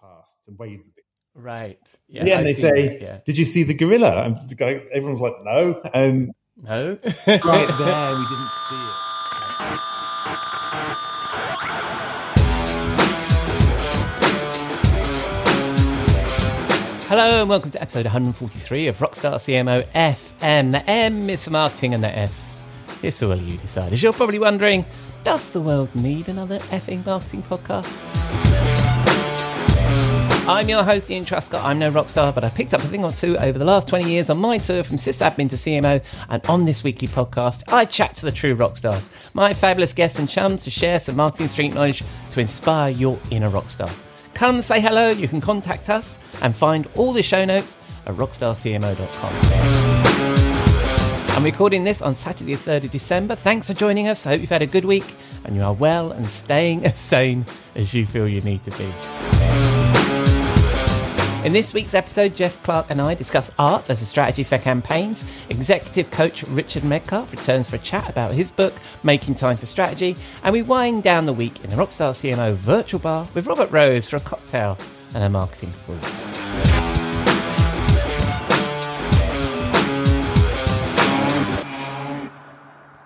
past and waves of the right. Yeah, yeah, and they say, that, yeah. Did you see the gorilla? And the guy, everyone's like, no. And no. Right there, we didn't see it. Hello and welcome to episode 143 of Rockstar CMO FM. The M is for marketing and the F is for, well, you decide. As you're probably wondering, does the world need another effing marketing podcast? I'm your host, Ian Truscott. I'm no rock star, but I've picked up a thing or two over the last 20 years on my tour from sysadmin to CMO. And on this weekly podcast, I chat to the true rock stars, my fabulous guests and chums, to share some marketing street knowledge to inspire your inner rock star. Come say hello. You can contact us and find all the show notes at rockstarcmo.com. I'm recording this on Saturday, 3rd of December. Thanks for joining us. I hope you've had a good week and you are well and staying as sane as you feel you need to be. In this week's episode, Jeff Clark and I discuss ARTE as a strategy for campaigns. Executive coach Richard Medcalf returns for a chat about his book, Making Time for Strategy. And we wind down the week in the Rockstar CMO virtual bar with Robert Rose for a cocktail and a marketing thought.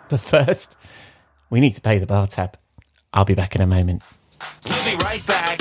But first, we need to pay the bar tab. I'll be back in a moment. We'll be right back.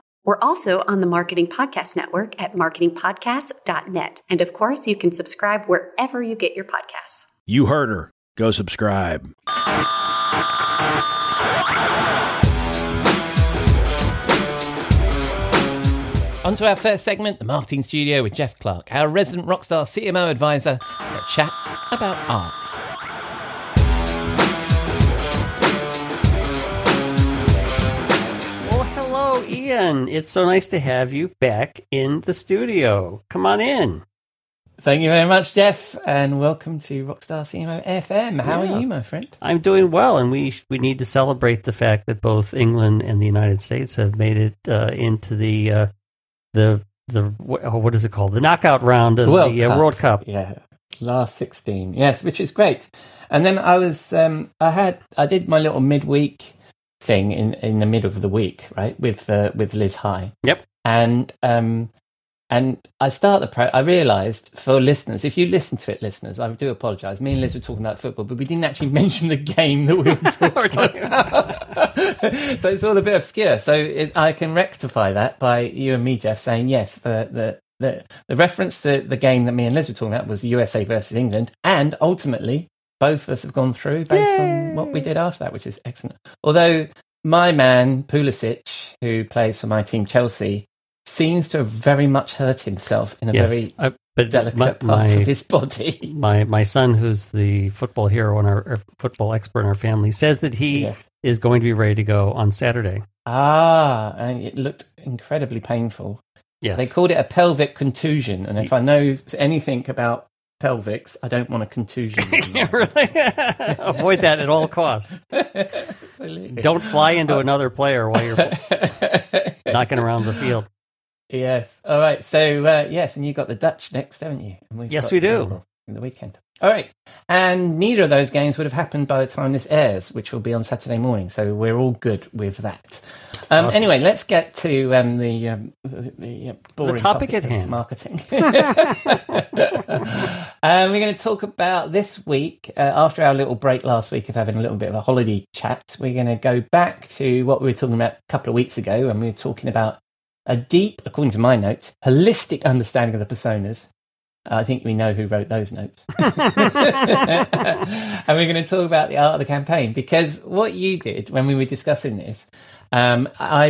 We're also on the Marketing Podcast Network at marketingpodcast.net. And of course, you can subscribe wherever you get your podcasts. You heard her. Go subscribe. On to our first segment, the Marketing Studio with Jeff Clark, our resident Rockstar CMO advisor, for a chat about ARTE. Ian, it's so nice to have you back in the studio. Come on in. Thank you very much, Jeff, and welcome to Rockstar CMO FM. How are you, my friend? I'm doing well, and we need to celebrate the fact that both England and the United States have made it into the what is it called? The knockout round of the World Cup. Yeah, last 16. Yes, which is great. And then I was I did my little midweek thing in the middle of the week, right, with Liz High. Yep. And I start the I realised, for listeners, if you listen to it, listeners, I do apologise. Me and Liz were talking about football, but we didn't actually mention the game that we were talking about. So it's all a bit obscure. So I can rectify that by you and me, Jeff, saying yes, the reference to the game that me and Liz were talking about was the USA versus England, and ultimately both of us have gone through based on what we did after that, which is excellent. Although my man, Pulisic, who plays for my team, Chelsea, seems to have very much hurt himself in a very delicate part of his body. My son, who's the football hero and our football expert in our family, says that he is going to be ready to go on Saturday. Ah, and it looked incredibly painful. Yes. They called it a pelvic contusion. And if I know anything about pelvics, I don't want a contusion. Really? Avoid that at all costs. Absolutely. Don't fly into another player while you're knocking around the field. Yes. All right. So, yes, and you got the Dutch next, haven't you? And yes, we do. In the weekend. All right. And neither of those games would have happened by the time this airs, which will be on Saturday morning. So we're all good with that. Awesome. Anyway, let's get to the boring topic at hand, marketing. We're going to talk about this week, after our little break last week of having a little bit of a holiday chat, we're going to go back to what we were talking about a couple of weeks ago, and we were talking about a deep, according to my notes, holistic understanding of the personas. I think we know who wrote those notes. And we're going to talk about the ARTE of the campaign, because what you did when we were discussing this, I'm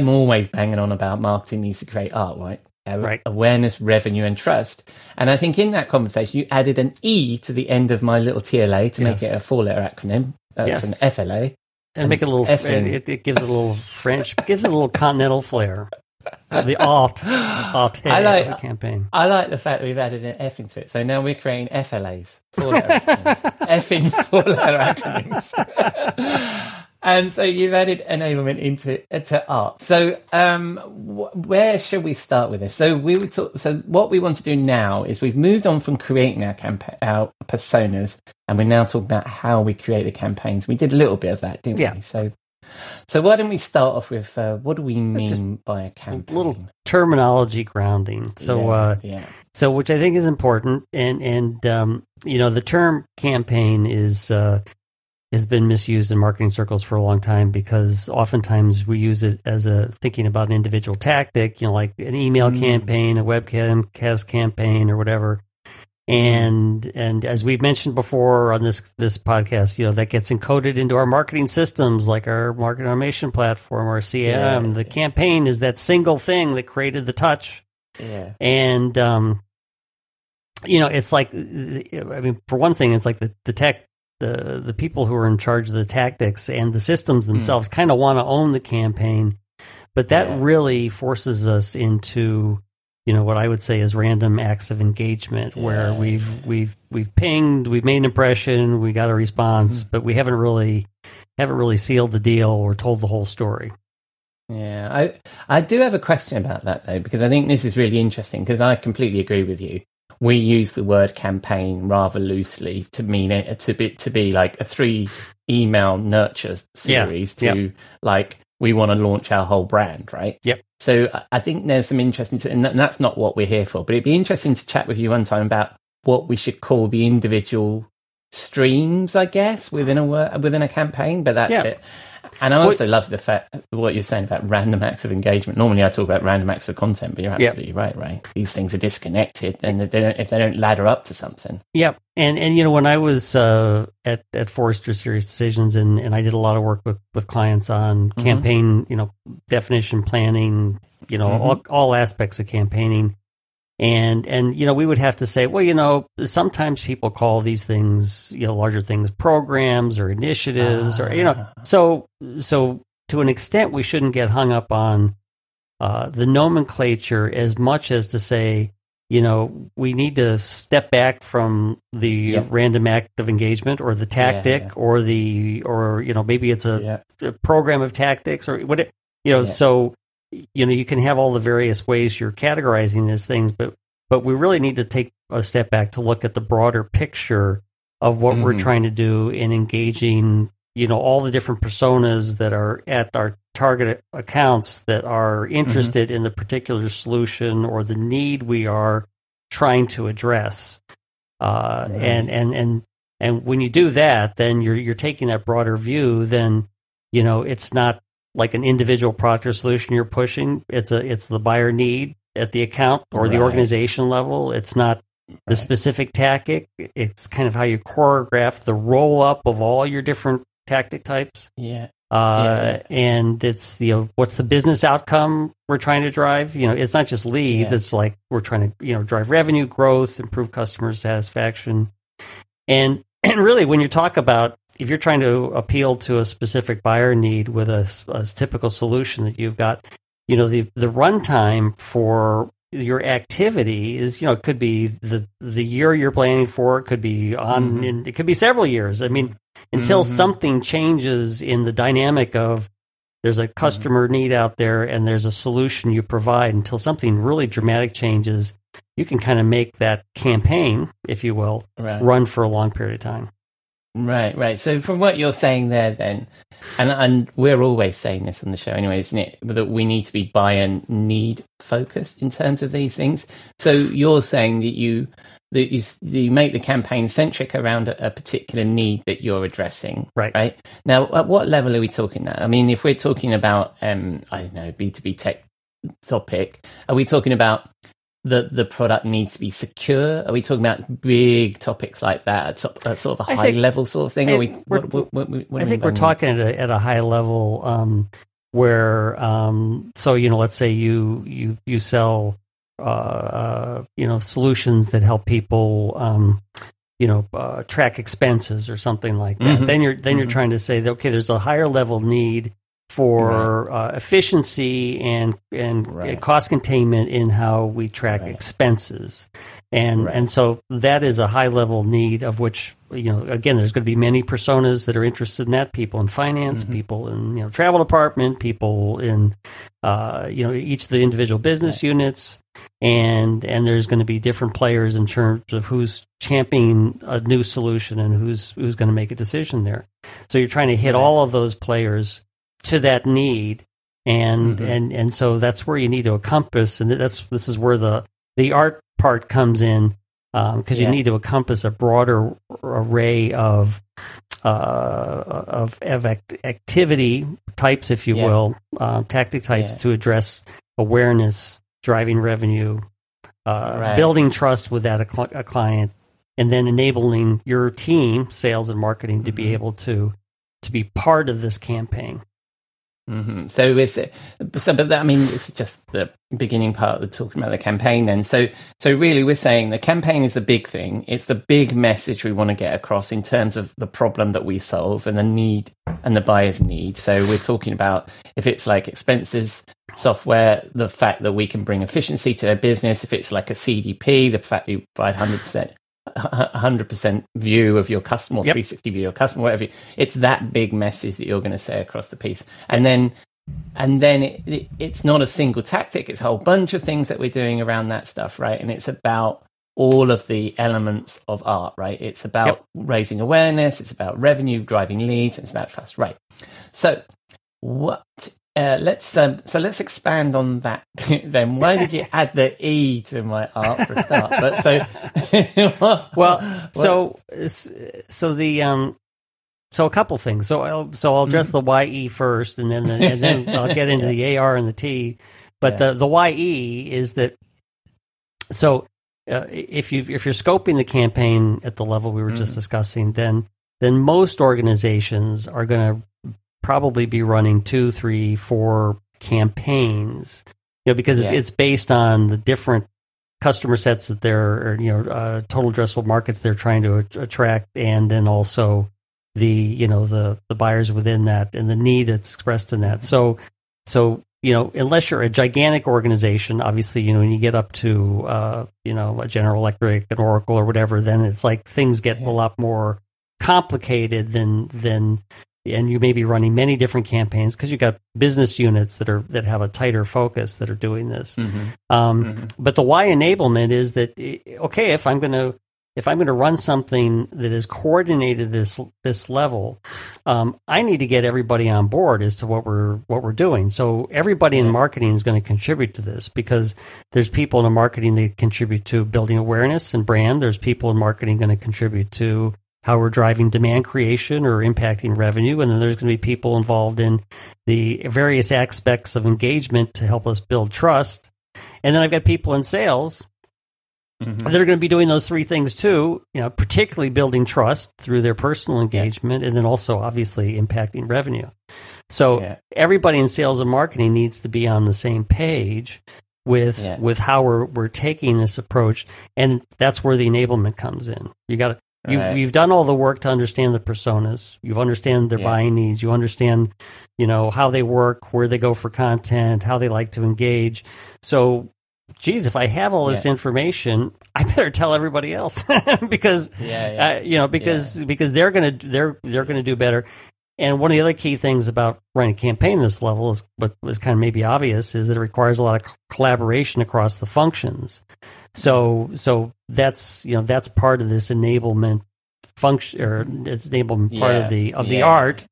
always banging on about marketing needs to create ARTE, right? Right. Awareness, revenue, and trust. And I think in that conversation, you added an E to the end of my little TLA to make it a four-letter acronym. That's an FLA. And make it a little. It gives it a little French. Gives it a little continental flair. The ARTE of the campaign. I like the fact that we've added an F into it. So now we're creating FLAs, four-letter acronyms. F in four-letter acronyms. And so you've added enablement into ARTE. So where shall we start with this? So so what we want to do now is we've moved on from creating our personas, and we're now talking about how we create the campaigns. We did a little bit of that, didn't we? So why don't we start off with what do we mean by a campaign? A little terminology grounding. So which I think is important. And you know, the term campaign has been misused in marketing circles for a long time, because oftentimes we use it as thinking about an individual tactic, you know, like an email campaign, a webcast campaign, or whatever. And as we've mentioned before on this podcast, you know, that gets encoded into our marketing systems, like our marketing automation platform, our CRM. The campaign is that single thing that created the touch. Yeah. And, you know, it's like, I mean, for one thing, it's like the people who are in charge of the tactics and the systems themselves kind of want to own the campaign, but that really forces us into, you know, what I would say is random acts of engagement, where we've pinged, we've made an impression, we got a response, but we haven't really sealed the deal or told the whole story. Yeah, I do have a question about that though, because I think this is really interesting, because I completely agree with you. We use the word campaign rather loosely to mean it to be like a 3 email nurture series like we want to launch our whole brand, right? Yep. So I think there's some interesting, and that's not what we're here for, but it'd be interesting to chat with you one time about what we should call the individual streams, I guess, within a campaign, but that's it. And I also love the fact what you're saying about random acts of engagement. Normally I talk about random acts of content, but you're absolutely right, Ray. These things are disconnected, and if they don't ladder up to something. Yep. And you know, when I was at Forrester SiriusDecisions, and I did a lot of work with clients on campaign, you know, definition, planning, you know, all aspects of campaigning. And you know, we would have to say, well, you know, sometimes people call these things, you know, larger things, programs or initiatives, or, you know, so to an extent, we shouldn't get hung up on the nomenclature as much as to say, you know, we need to step back from the random act of engagement, or the tactic, or you know, maybe it's a program of tactics, or whatever, you know, so. You know, you can have all the various ways you're categorizing these things, but we really need to take a step back to look at the broader picture of what we're trying to do in engaging, you know, all the different personas that are at our target accounts that are interested in the particular solution or the need we are trying to address. And when you do that, then you're taking that broader view. Then, you know, it's not like an individual product or solution you're pushing, it's the buyer need at the account or the organization level. It's not the specific tactic. It's kind of how you choreograph the roll up of all your different tactic types. Yeah. And it's, you know, what's the business outcome we're trying to drive? You know, it's not just leads. Yeah. It's like we're trying to, you know, drive revenue growth, improve customer satisfaction. And really, when you talk about, if you're trying to appeal to a specific buyer need with a typical solution that you've got, you know, the runtime for your activity is, you know, it could be the year you're planning for, it could be it could be several years. I mean, until something changes in the dynamic of there's a customer need out there and there's a solution you provide, until something really dramatic changes, you can kind of make that campaign, if you will, run for a long period of time. Right. So from what you're saying there then, and we're always saying this on the show anyway, isn't it, that we need to be buyer need focused in terms of these things. So you're saying that you make the campaign centric around a particular need that you're addressing. Right. Now, at what level are we talking now? I mean, if we're talking about, I don't know, B2B tech topic, are we talking about the product needs to be secure? Are we talking about big topics like that, at sort of a high level sort of thing? I think we're talking at a high level so, you know, let's say you sell, you know, solutions that help people, track expenses or something like that. Mm-hmm. Then you're trying to say that, okay, there's a higher level need for efficiency and cost containment in how we track expenses. And so that is a high level need of which, again, there's going to be many personas that are interested in that, people in finance, people in, travel department, people in, each of the individual business units. And there's going to be different players in terms of who's championing a new solution and who's going to make a decision there. So you're trying to hit all of those players to that need, and so that's where you need to encompass, and this is where the art part comes in, because you need to encompass a broader array of activity types, if you will, tactic types to address awareness, driving revenue, building trust with that a client, and then enabling your team, sales and marketing, to be able to be part of this campaign. Mm-hmm. It's just the beginning part of talking about the campaign then. So really we're saying the campaign is the big thing. It's the big message we want to get across in terms of the problem that we solve and the need and the buyer's need. So we're talking about, if it's like expenses, software, the fact that we can bring efficiency to their business. If it's like a CDP, the fact that you provide 100% view of your customer, 360 view of your customer, whatever. It's that big message that you're going to say across the piece. And then it's not a single tactic. It's a whole bunch of things that we're doing around that stuff, right? And it's about all of the elements of art, right? It's about raising awareness. It's about revenue, driving leads. It's about trust, right? So what... let's expand on that then. Why did you add the E to my art for a start? But so a couple things. So I'll address the YE first, and then I'll get into the AR and the T. But the YE is that. So if you're scoping the campaign at the level we were just discussing, then most organizations are going to probably be running 2, 3, 4 campaigns, because it's based on the different customer sets that they're, total addressable markets they're trying to attract, and then also the buyers within that and the need that's expressed in that. So unless you're a gigantic organization, obviously, when you get up to, a General Electric, an Oracle, or whatever, then it's like things get a lot more complicated than. And you may be running many different campaigns because you've got business units that have a tighter focus that are doing this. But the why enablement is that, okay, if I'm going to run something that is coordinated this level, I need to get everybody on board as to what we're doing. So everybody in marketing is going to contribute to this, because there's people in marketing that contribute to building awareness and brand. There's people in marketing going to contribute to how we're driving demand creation or impacting revenue. And then there's going to be people involved in the various aspects of engagement to help us build trust. And then I've got people in sales that are going to be doing those three things too, particularly building trust through their personal engagement and then also obviously impacting revenue. So everybody in sales and marketing needs to be on the same page with how we're taking this approach. And that's where the enablement comes in. You've done all the work to understand the personas. You understand their buying needs. You understand, how they work, where they go for content, how they like to engage. So, geez, if I have all this information, I better tell everybody else because they're going to do better. And one of the other key things about running a campaign at this level is what was kind of maybe obvious is that it requires a lot of collaboration across the functions. So that's part of this enablement function, or it's enablement part of the art,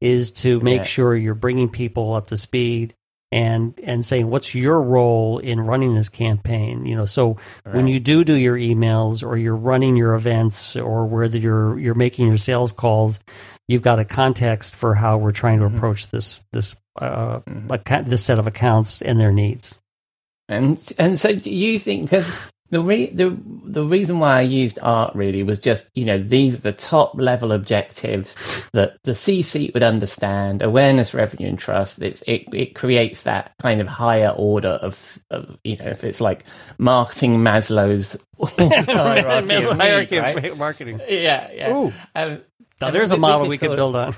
is to make sure you're bringing people up to speed and saying, what's your role in running this campaign? When you do your emails, or you're running your events, or whether you're making your sales calls, you've got a context for how we're trying to approach this set of accounts and their needs. And so do you think, because The reason why I used ARTE really was just, you know, these are the top level objectives that the C-suite would understand: awareness, revenue, and trust. It creates that kind of higher order of, you know, if it's like marketing Maslow's hierarchy, Maslow's hierarchy of marketing. Yeah, yeah. Ooh. Now, there's a model we could build on.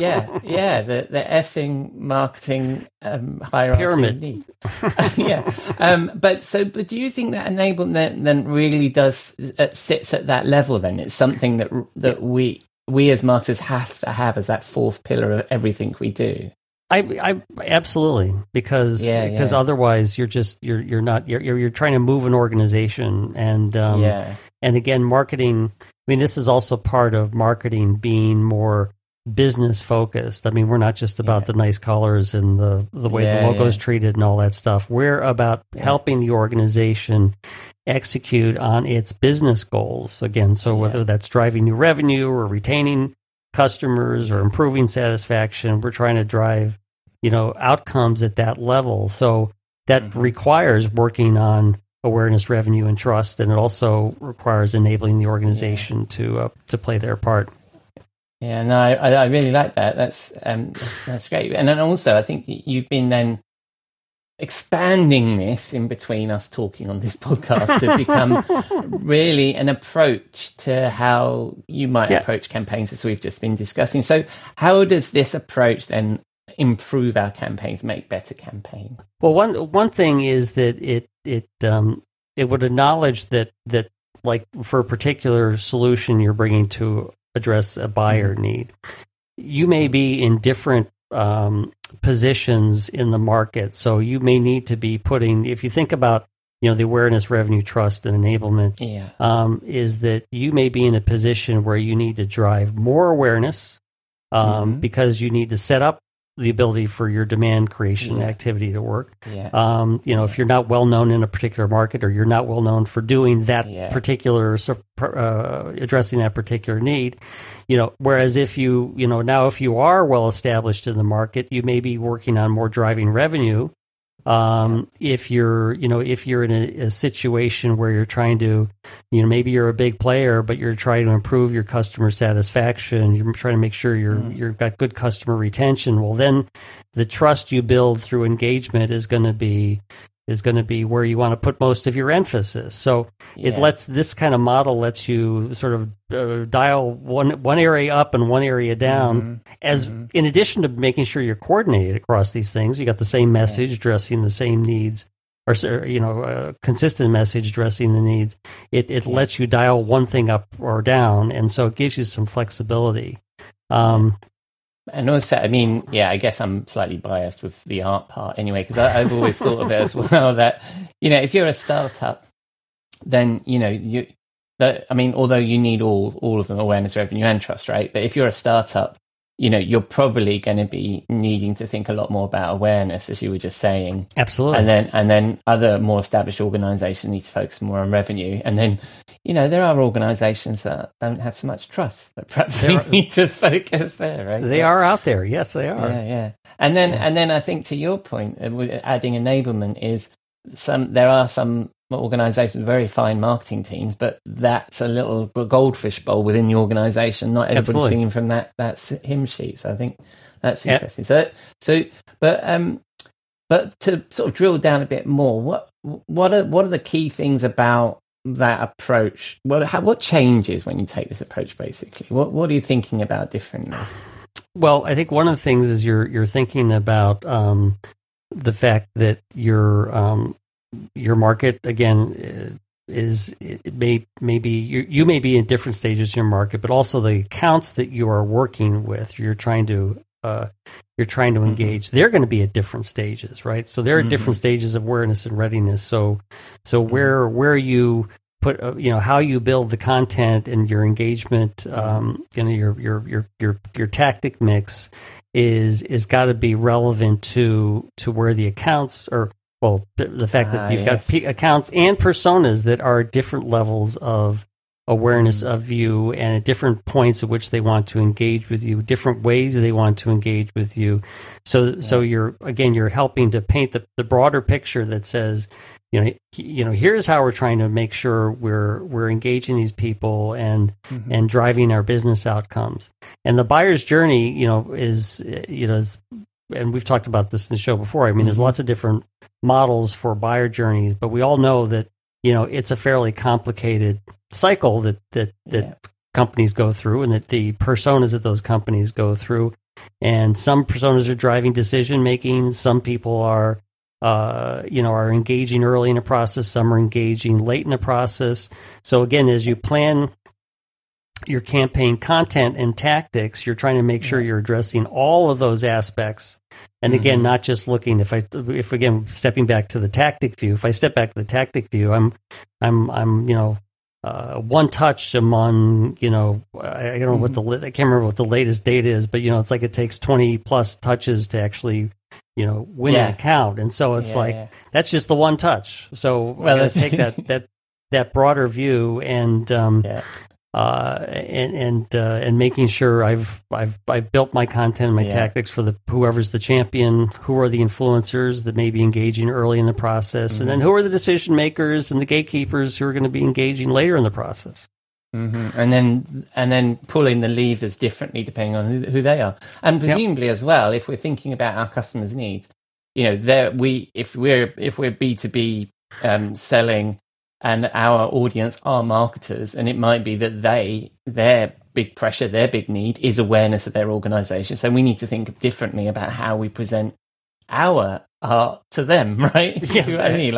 yeah, the effing marketing hierarchy pyramid. Yeah, but do you think that enablement then really does sits at that level? Then it's something that we as marketers have to have as that fourth pillar of everything we do. I absolutely, because otherwise you're trying to move an organization, and again, marketing. I mean, this is also part of marketing being more business focused. I mean, we're not just about the nice colors and the way the logo is treated and all that stuff. We're about helping the organization execute on its business goals. Again, so whether that's driving new revenue or retaining customers or improving satisfaction, we're trying to drive, you know, outcomes at that level. So that requires working on awareness, revenue, and trust, and it also requires enabling the organization to play their part. Yeah, no, I really like that. That's great. And then also, I think you've been then expanding this in between us talking on this podcast to become really an approach to how you might approach campaigns, as we've just been discussing. So how does this approach then improve our campaigns, make better campaigns? Well, one thing is that it would acknowledge that like for a particular solution you're bringing to address a buyer need, you may be in different positions in the market. So you may need to be putting, if you think about, you know, the awareness, revenue, trust, and enablement, is that you may be in a position where you need to drive more awareness because you need to set up the ability for your demand creation activity to work. Yeah. If you're not well known in a particular market, or you're not well known for doing that particular, addressing that particular need, you know, whereas if you, you know, now if you are well established in the market, you may be working on more driving revenue. If you're in a situation where you're trying to, you know, maybe you're a big player, but you're trying to improve your customer satisfaction, you're trying to make sure you've got good customer retention. Well, then the trust you build through engagement is going to be where you want to put most of your emphasis. So it lets this kind of model lets you sort of dial one area up and one area down. In addition to making sure you're coordinated across these things, you got the same message addressing the same needs, or consistent message addressing the needs. It lets you dial one thing up or down, and so it gives you some flexibility. And also, I mean, I guess I'm slightly biased with the ARTE part anyway, because I've always thought of it as well that, you know, if you're a startup, then, you know, although you need all of them, awareness, revenue, and trust, right? But if you're a startup, you know, you're probably going to be needing to think a lot more about awareness, as you were just saying. Absolutely. And then other more established organizations need to focus more on revenue. And then, you know, there are organizations that don't have so much trust that perhaps they need to focus there, right? They are out there. Yes, they are. Yeah. And then I think to your point, adding enablement is there are some organizations, very fine marketing teams, but that's a little goldfish bowl within the organization. Not everybody's singing from that hymn sheet. So I think that's interesting. But to sort of drill down a bit more, what are the key things about that approach? What changes when you take this approach? Basically, what are you thinking about differently? Well, I think one of the things is you're thinking about the fact that your market, again, you may be in different stages in your market, but also the accounts that you are working with, you're trying to engage. They're going to be at different stages, right? So there are different stages of awareness and readiness. So where you put, you know, how you build the content and your engagement, you know, your tactic mix is got to be relevant to where the accounts are. Well, the fact that you've got accounts and personas that are different levels of awareness of you and at different points at which they want to engage with you, different ways they want to engage with you. So you're helping to paint the broader picture that says, you know, here's how we're trying to make sure we're engaging these people and driving our business outcomes. And the buyer's journey, is, and we've talked about this in the show before. I mean, there's lots of different models for buyer journeys, but we all know that, it's a fairly complicated cycle that companies go through and that the personas at those companies go through. And some personas are driving decision-making. Some people are engaging early in a process. Some are engaging late in the process. So again, as you plan your campaign content and tactics, you're trying to make sure you're addressing all of those aspects. And again, not just looking. If stepping back to the tactic view, if I step back to the tactic view, I'm one touch among I don't know I can't remember what the latest date is, but it's like it takes 20 plus touches to actually win an account, and so it's that's just the one touch. So well, I take that broader view and making sure I've built my content and my tactics for the whoever's the champion, who are the influencers that may be engaging early in the process, and then who are the decision makers and the gatekeepers who are going to be engaging later in the process. And then pulling the levers differently depending on who they are, and presumably as well, if we're thinking about our customers' needs, if we're B2B selling, and our audience are marketers, and it might be that their big pressure, their big need is awareness of their organization. So we need to think differently about how we present our art to them, right? Yes, you know what I mean?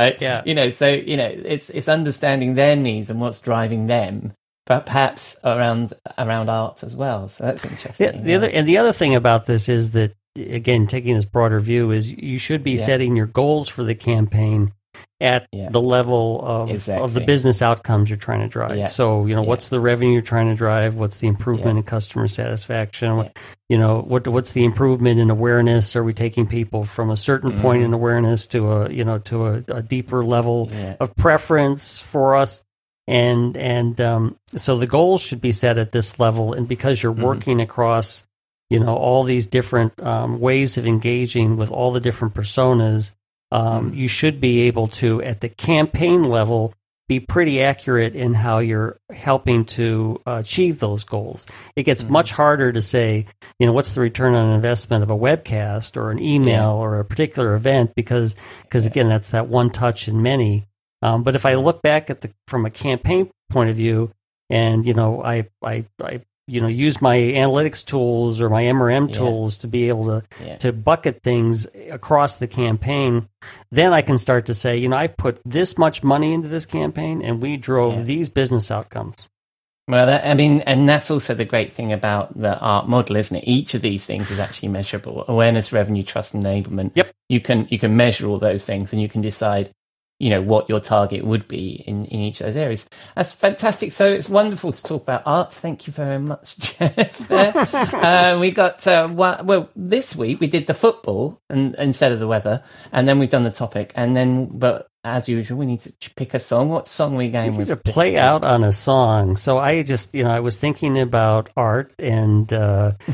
It's understanding their needs and what's driving them, but perhaps around art as well. So that's interesting. The other thing about this is that, again, taking this broader view, is you should be setting your goals for the campaign at the level of the business outcomes you're trying to drive. So, what's the revenue you're trying to drive? What's the improvement in customer satisfaction? What's the improvement in awareness? Are we taking people from a certain point in awareness to a deeper level of preference for us? And so the goals should be set at this level. And because you're working across, all these different ways of engaging with all the different personas, you should be able to, at the campaign level, be pretty accurate in how you're helping to achieve those goals. It gets much harder to say, what's the return on investment of a webcast or an email or a particular event, because again, that's that one touch in many. But if I look back at from a campaign point of view, and I use my analytics tools or my MRM tools to be able to bucket things across the campaign, then I can start to say, I put this much money into this campaign and we drove these business outcomes. Well, and that's also the great thing about the ARTE model, isn't it? Each of these things is actually measurable: awareness, revenue, trust, enablement. Yep. You can measure all those things and you can decide what your target would be in each of those areas. That's fantastic. So it's wonderful to talk about ARTE. Thank you very much, Jeff. We got, this week we did the football and instead of the weather, and then we've done the topic. And then, but as usual, we need to pick a song. What song are we going with? We need to play out on a song. So I just, I was thinking about ARTE and I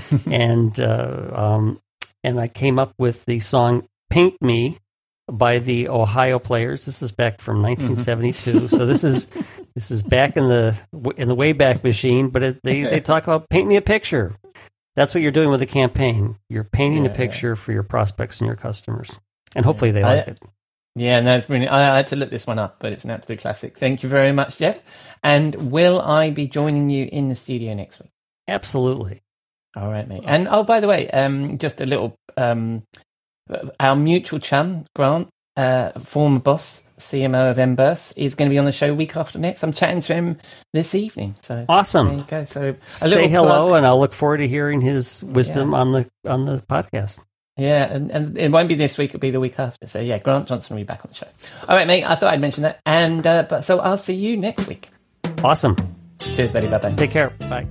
came up with the song Paint Me by the Ohio Players. This is back from 1972, so this is back in the Wayback Machine. But they talk about paint me a picture. That's what you're doing with a campaign. You're painting a picture for your prospects and your customers, and hopefully they like it. Yeah, no, it's brilliant. I had to look this one up, but it's an absolute classic. Thank you very much, Jeff. And will I be joining you in the studio next week? Absolutely. All right, mate. And by the way, just a little. Our mutual chum, Grant, former boss, CMO of MBurst, is going to be on the show week after next. I'm chatting to him this evening. So awesome! There you go. So say hello, plug. And I'll look forward to hearing his wisdom on the podcast. Yeah, and it won't be this week; it'll be the week after. So yeah, Grant Johnson will be back on the show. All right, mate. I thought I'd mention that, and so I'll see you next week. Awesome. Cheers, buddy. Bye bye. Take care. Bye.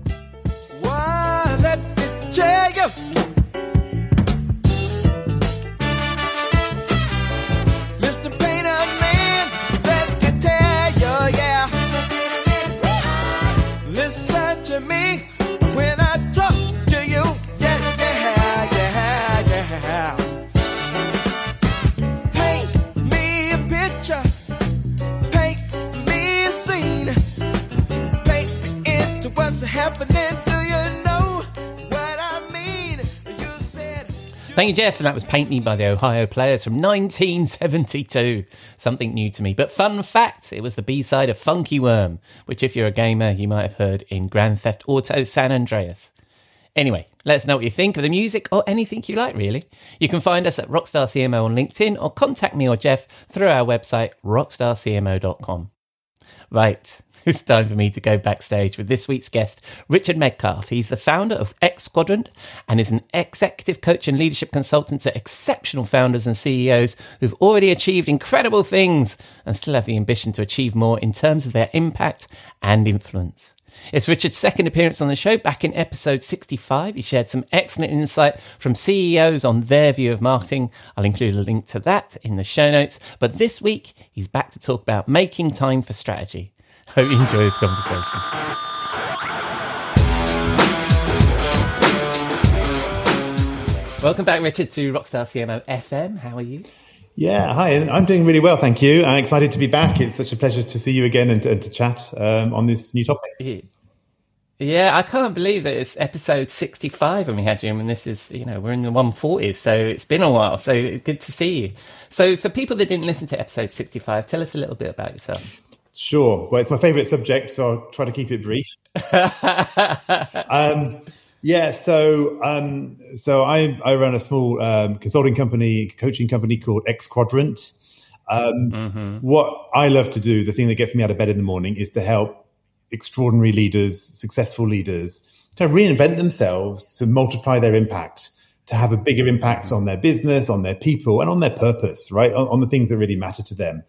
Thank you, Jeff. And that was Paint Me by the Ohio Players from 1972. Something new to me. But fun fact, it was the B-side of Funky Worm, which if you're a gamer, you might have heard in Grand Theft Auto San Andreas. Anyway, let us know what you think of the music or anything you like, really. You can find us at Rockstar CMO on LinkedIn or contact me or Jeff through our website, rockstarcmo.com. Right, it's time for me to go backstage with this week's guest, Richard Medcalf. He's the founder of Xquadrant and is an executive coach and leadership consultant to exceptional founders and CEOs who've already achieved incredible things and still have the ambition to achieve more in terms of their impact and influence. It's Richard's second appearance on the show. Back in episode 65, he shared some excellent insight from CEOs on their view of marketing. I'll include a link to that in the show notes. But this week, he's back to talk about making time for strategy. Hope you enjoy this conversation. Welcome back, Richard, to Rockstar CMO FM. How are you? Yeah, hi. I'm doing really well, thank you. I'm excited to be back. It's such a pleasure to see you again and to chat on this new topic. Yeah, I can't believe that it's episode 65 when we had you, and this is, you know, we're in the 140s, so it's been a while. So good to see you. So for people that didn't listen to episode 65, tell us a little bit about yourself. Sure. Well, it's my favourite subject, so I'll try to keep it brief. So I run a small consulting company, coaching company called Xquadrant. What I love to do, the thing that gets me out of bed in the morning, is to help extraordinary leaders, successful leaders, to reinvent themselves, to multiply their impact, to have a bigger impact on their business, on their people, and on their purpose, right? On the things that really matter to them.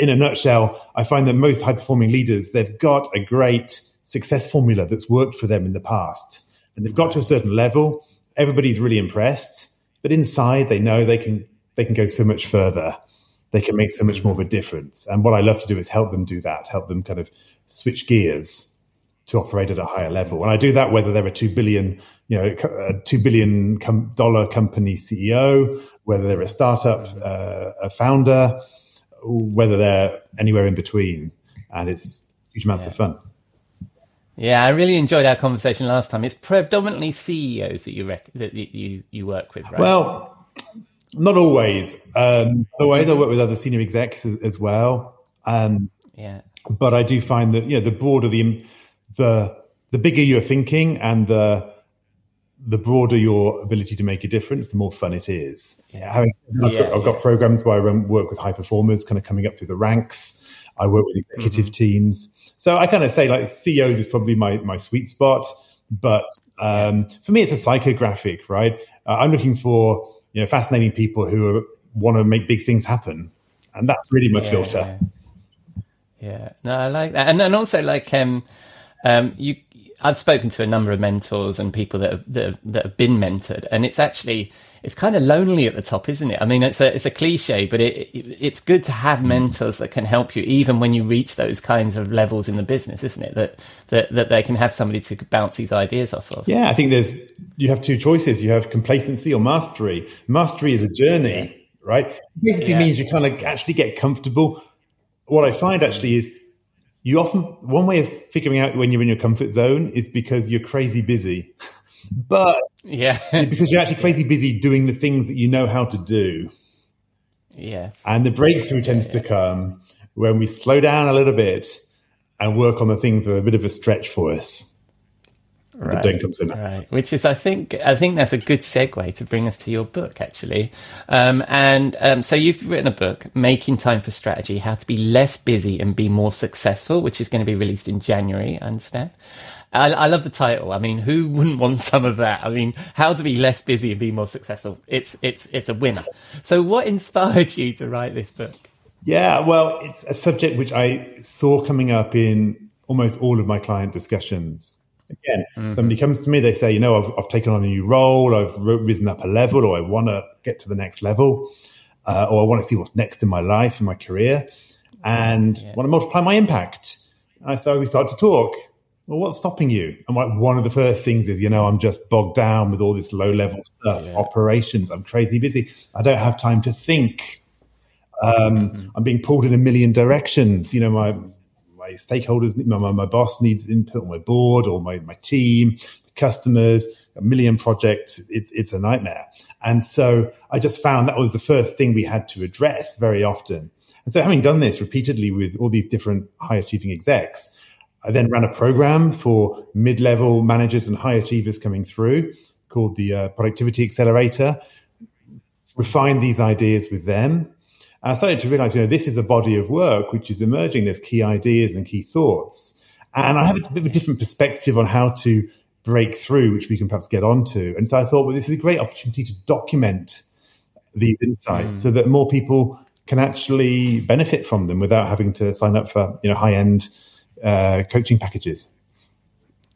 In a nutshell, I find that most high-performing leaders, they've got a great success formula that's worked for them in the past. And they've got to a certain level. Everybody's really impressed. But inside, they know they can go so much further. They can make so much more of a difference. And what I love to do is help them do that, help them kind of switch gears to operate at a higher level. And I do that whether they're a $2 billion dollar company CEO, whether they're a startup, a founder, whether they're anywhere in between. And it's huge amounts of fun. Yeah, I really enjoyed our conversation last time. It's predominantly CEOs that you work with, right? Well, not always. I work with other senior execs as well. But I do find that the broader the bigger your thinking and the broader your ability to make a difference, the more fun it is. I've got programs where I work with high performers, kind of coming up through the ranks. I work with executive teams. So I kind of say like CEOs is probably my sweet spot, but for me it's a psychographic, right? I'm looking for fascinating people who want to make big things happen, and that's really my filter. Yeah, no, I like that, and also like I've spoken to a number of mentors and people that have been mentored, and it's actually. It's kind of lonely at the top, isn't it? I mean, it's a cliche, but it's good to have mentors that can help you even when you reach those kinds of levels in the business, isn't it? That they can have somebody to bounce these ideas off of. Yeah, I think you have two choices. You have complacency or mastery. Mastery is a journey, right? Complacency means you kind of actually get comfortable. What I find actually is one way of figuring out when you're in your comfort zone is because you're crazy busy. But because you're actually crazy busy doing the things that you know how to do. Yes. And the breakthrough tends to come when we slow down a little bit and work on the things that are a bit of a stretch for us. Right. That don't come so much. Right. Which is, I think that's a good segue to bring us to your book, actually. So you've written a book, Making Time for Strategy, How to Be Less Busy and Be More Successful, which is going to be released in January, I understand. I love the title. I mean, who wouldn't want some of that? I mean, how to be less busy and be more successful. It's a winner. So what inspired you to write this book? Yeah, well, it's a subject which I saw coming up in almost all of my client discussions. Again, somebody comes to me, they say, I've taken on a new role, I've risen up a level, or I want to get to the next level, or I want to see what's next in my life and my career, and want to multiply my impact. And so we start to talk. Well, what's stopping you? And like one of the first things is, I'm just bogged down with all this low-level stuff, operations. I'm crazy busy. I don't have time to think. I'm being pulled in a million directions. My stakeholders, my boss needs input on my board or my team, customers. 1 million projects, it's a nightmare. And so I just found that was the first thing we had to address very often. And so having done this repeatedly with all these different high achieving execs, I then ran a program for mid-level managers and high achievers coming through called the Productivity Accelerator, refined these ideas with them. And I started to realize, this is a body of work which is emerging. There's key ideas and key thoughts. And I have a bit of a different perspective on how to break through, which we can perhaps get onto. And so I thought, well, this is a great opportunity to document these insights so that more people can actually benefit from them without having to sign up for high-end coaching packages.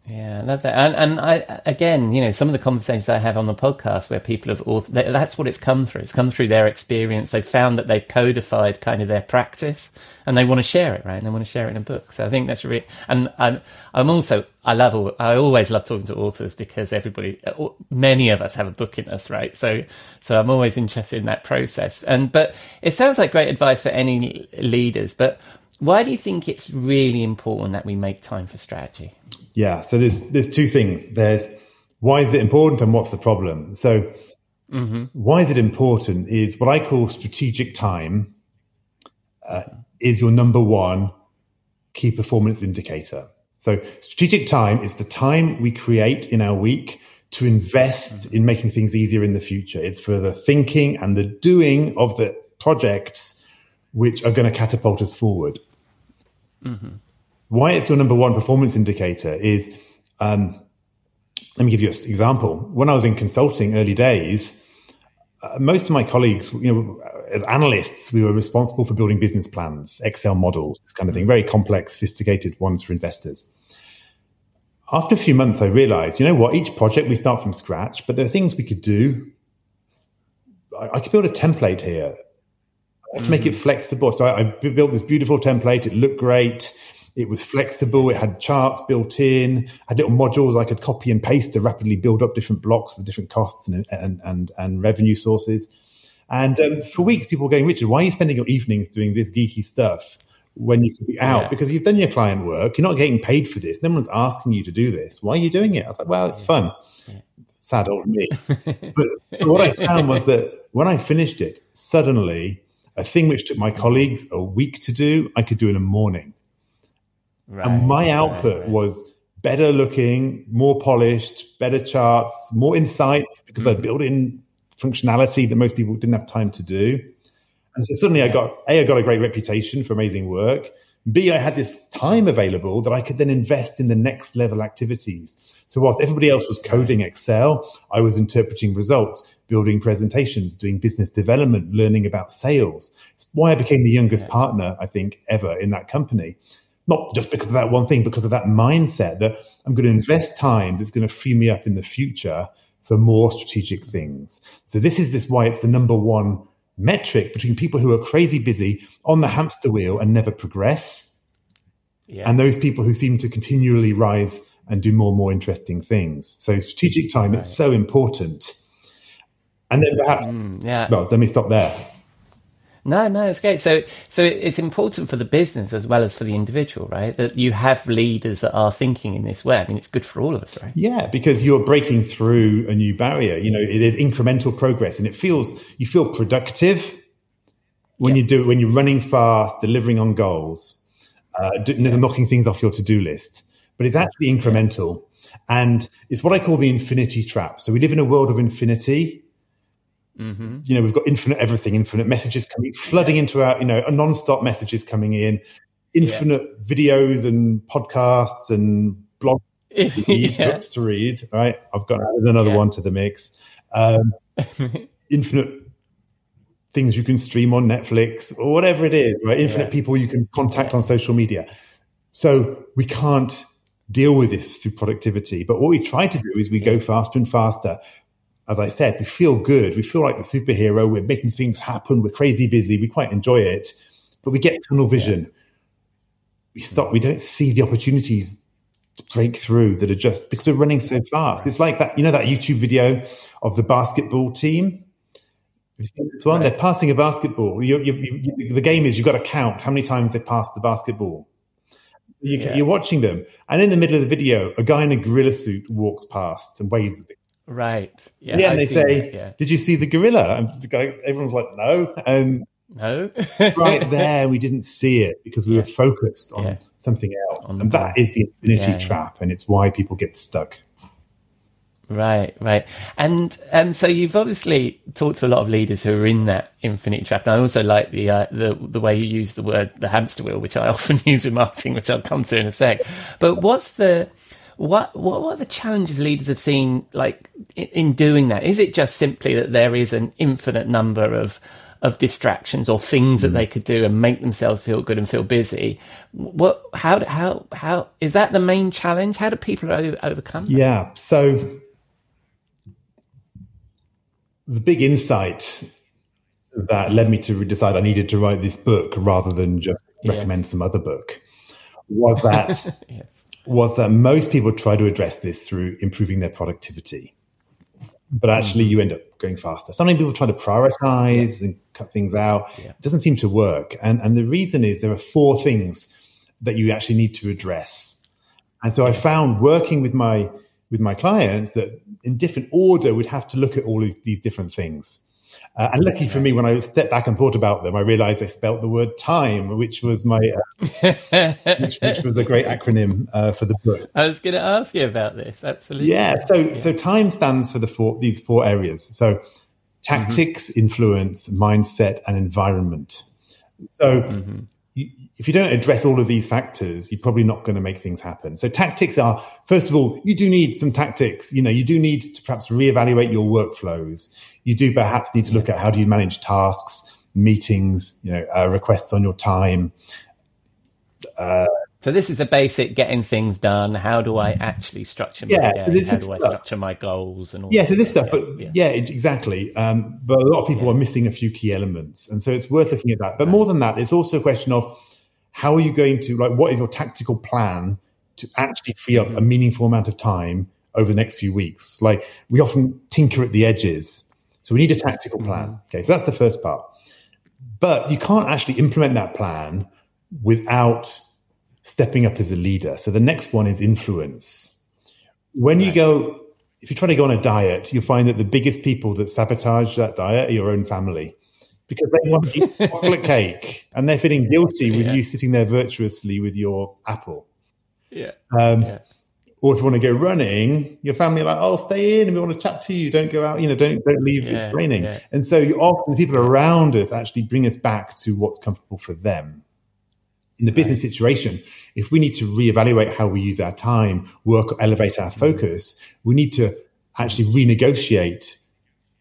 Yeah, I love that. And I, again, some of the conversations I have on the podcast where people have, that's what it's come through. It's come through their experience. They've found that they've codified kind of their practice and they want to share it, right? And they want to share it in a book. So I think that's really, and I'm also, I always love talking to authors because many of us have a book in us, right? So I'm always interested in that process. But it sounds like great advice for any leaders, but why do you think it's really important that we make time for strategy? Yeah, so there's two things. There's why is it important and what's the problem? So why is it important is what I call strategic time is your number one key performance indicator. So strategic time is the time we create in our week to invest in making things easier in the future. It's for the thinking and the doing of the projects which are going to catapult us forward. Why it's your number one performance indicator is, let me give you an example. When I was in consulting early days, most of my colleagues, as analysts, we were responsible for building business plans, Excel models, this kind of thing, very complex, sophisticated ones for investors. After a few months, I realized, each project we start from scratch, but there are things we could do. I could build a template here to make it flexible. So I built this beautiful template. It looked great. It was flexible. It had charts built in, had little modules I could copy and paste to rapidly build up different blocks of different costs and revenue sources. And for weeks, people were going, Richard, why are you spending your evenings doing this geeky stuff when you could be out? Yeah. Because you've done your client work. You're not getting paid for this. No one's asking you to do this. Why are you doing it? I was like, well, it's fun. Yeah. Sad old me. But what I found was that when I finished it, suddenly a thing which took my colleagues a week to do, I could do in a morning. Right, and my output was better looking, more polished, better charts, more insights, because I built in functionality that most people didn't have time to do. And so suddenly I got a great reputation for amazing work. B, I had this time available that I could then invest in the next level activities. So whilst everybody else was coding Excel, I was interpreting results, building presentations, doing business development, learning about sales. It's why I became the youngest partner, I think, ever in that company. Not just because of that one thing, because of that mindset that I'm going to invest time that's going to free me up in the future for more strategic things. So this is why it's the number one metric between people who are crazy busy on the hamster wheel and never progress, and those people who seem to continually rise and do more and more interesting things. So strategic time, it's so important. And then perhaps, well, let me stop there. No, it's great. So it's important for the business as well as for the individual, right? That you have leaders that are thinking in this way. I mean, it's good for all of us, right? Yeah, because you're breaking through a new barrier. It is incremental progress, and you feel productive when you do it, when you're running fast, delivering on goals, knocking things off your to-do list. But it's actually incremental, and it's what I call the infinity trap. So we live in a world of infinity. We've got infinite everything, infinite messages coming, flooding into our, non-stop messages coming in, infinite videos and podcasts and blogs, books to read, right? I've got another one to the mix. Infinite things you can stream on Netflix or whatever it is, right? Infinite people you can contact on social media. So we can't deal with this through productivity. But what we try to do is we go faster and faster. As I said, we feel good. We feel like the superhero. We're making things happen. We're crazy busy. We quite enjoy it, but we get tunnel vision. We stop. We don't see the opportunities to break through that are just because we're running so fast. Right. It's like that, that YouTube video of the basketball team. Have you seen this one? Right. They're passing a basketball. The game is you've got to count how many times they pass the basketball. You're watching them, and in the middle of the video, a guy in a gorilla suit walks past and waves at the Right. Yeah. Yeah, and they say, did you see the gorilla? And the guy, everyone's like, no. And no. Right there, we didn't see it because we were focused on something else. And that is the infinity trap. And it's why people get stuck. Right. And so you've obviously talked to a lot of leaders who are in that infinity trap. And I also like the way you use the word, the hamster wheel, which I often use in marketing, which I'll come to in a sec. But what are the challenges leaders have seen, like, in doing that? Is it just simply that there is an infinite number of distractions or things that they could do and make themselves feel good and feel busy? How is that the main challenge? How do people overcome that? Yeah. So the big insight that led me to decide I needed to write this book rather than just recommend some other book was that most people try to address this through improving their productivity. But actually, you end up going faster. So many people try to prioritize and cut things out. Yeah. It doesn't seem to work. And the reason is there are four things that you actually need to address. And so I found working with my clients that in different order would have to look at all these different things. And lucky for me, when I stepped back and thought about them, I realized I spelt the word time, which was my which was a great acronym for the book. I was going to ask you about this. Absolutely. Yeah. So time stands for these four areas. So tactics, influence, mindset, and environment. So if you don't address all of these factors, you're probably not going to make things happen. So tactics are, first of all, you do need some tactics. You do need to perhaps reevaluate your workflows. You do perhaps need to look at how do you manage tasks, meetings, requests on your time. So this is the basic getting things done. How do I actually structure my day? So how do I structure my goals and all that? So this stuff. But exactly. But a lot of people are missing a few key elements. And so it's worth looking at that. But more than that, it's also a question of how are you going to, what is your tactical plan to actually free up a meaningful amount of time over the next few weeks? We often tinker at the edges. So we need a tactical plan. Okay, so that's the first part. But you can't actually implement that plan without stepping up as a leader. So the next one is influence. When you go, if you try to go on a diet, you'll find that the biggest people that sabotage that diet are your own family, because they want to eat chocolate cake and they're feeling guilty with you sitting there virtuously with your apple. Or if you want to go running, your family are like, oh, stay in and we want to chat to you. Don't go out, don't leave it raining. Yeah. And so often the people around us actually bring us back to what's comfortable for them. In the business situation, if we need to reevaluate how we use our time, work, elevate our focus, we need to actually renegotiate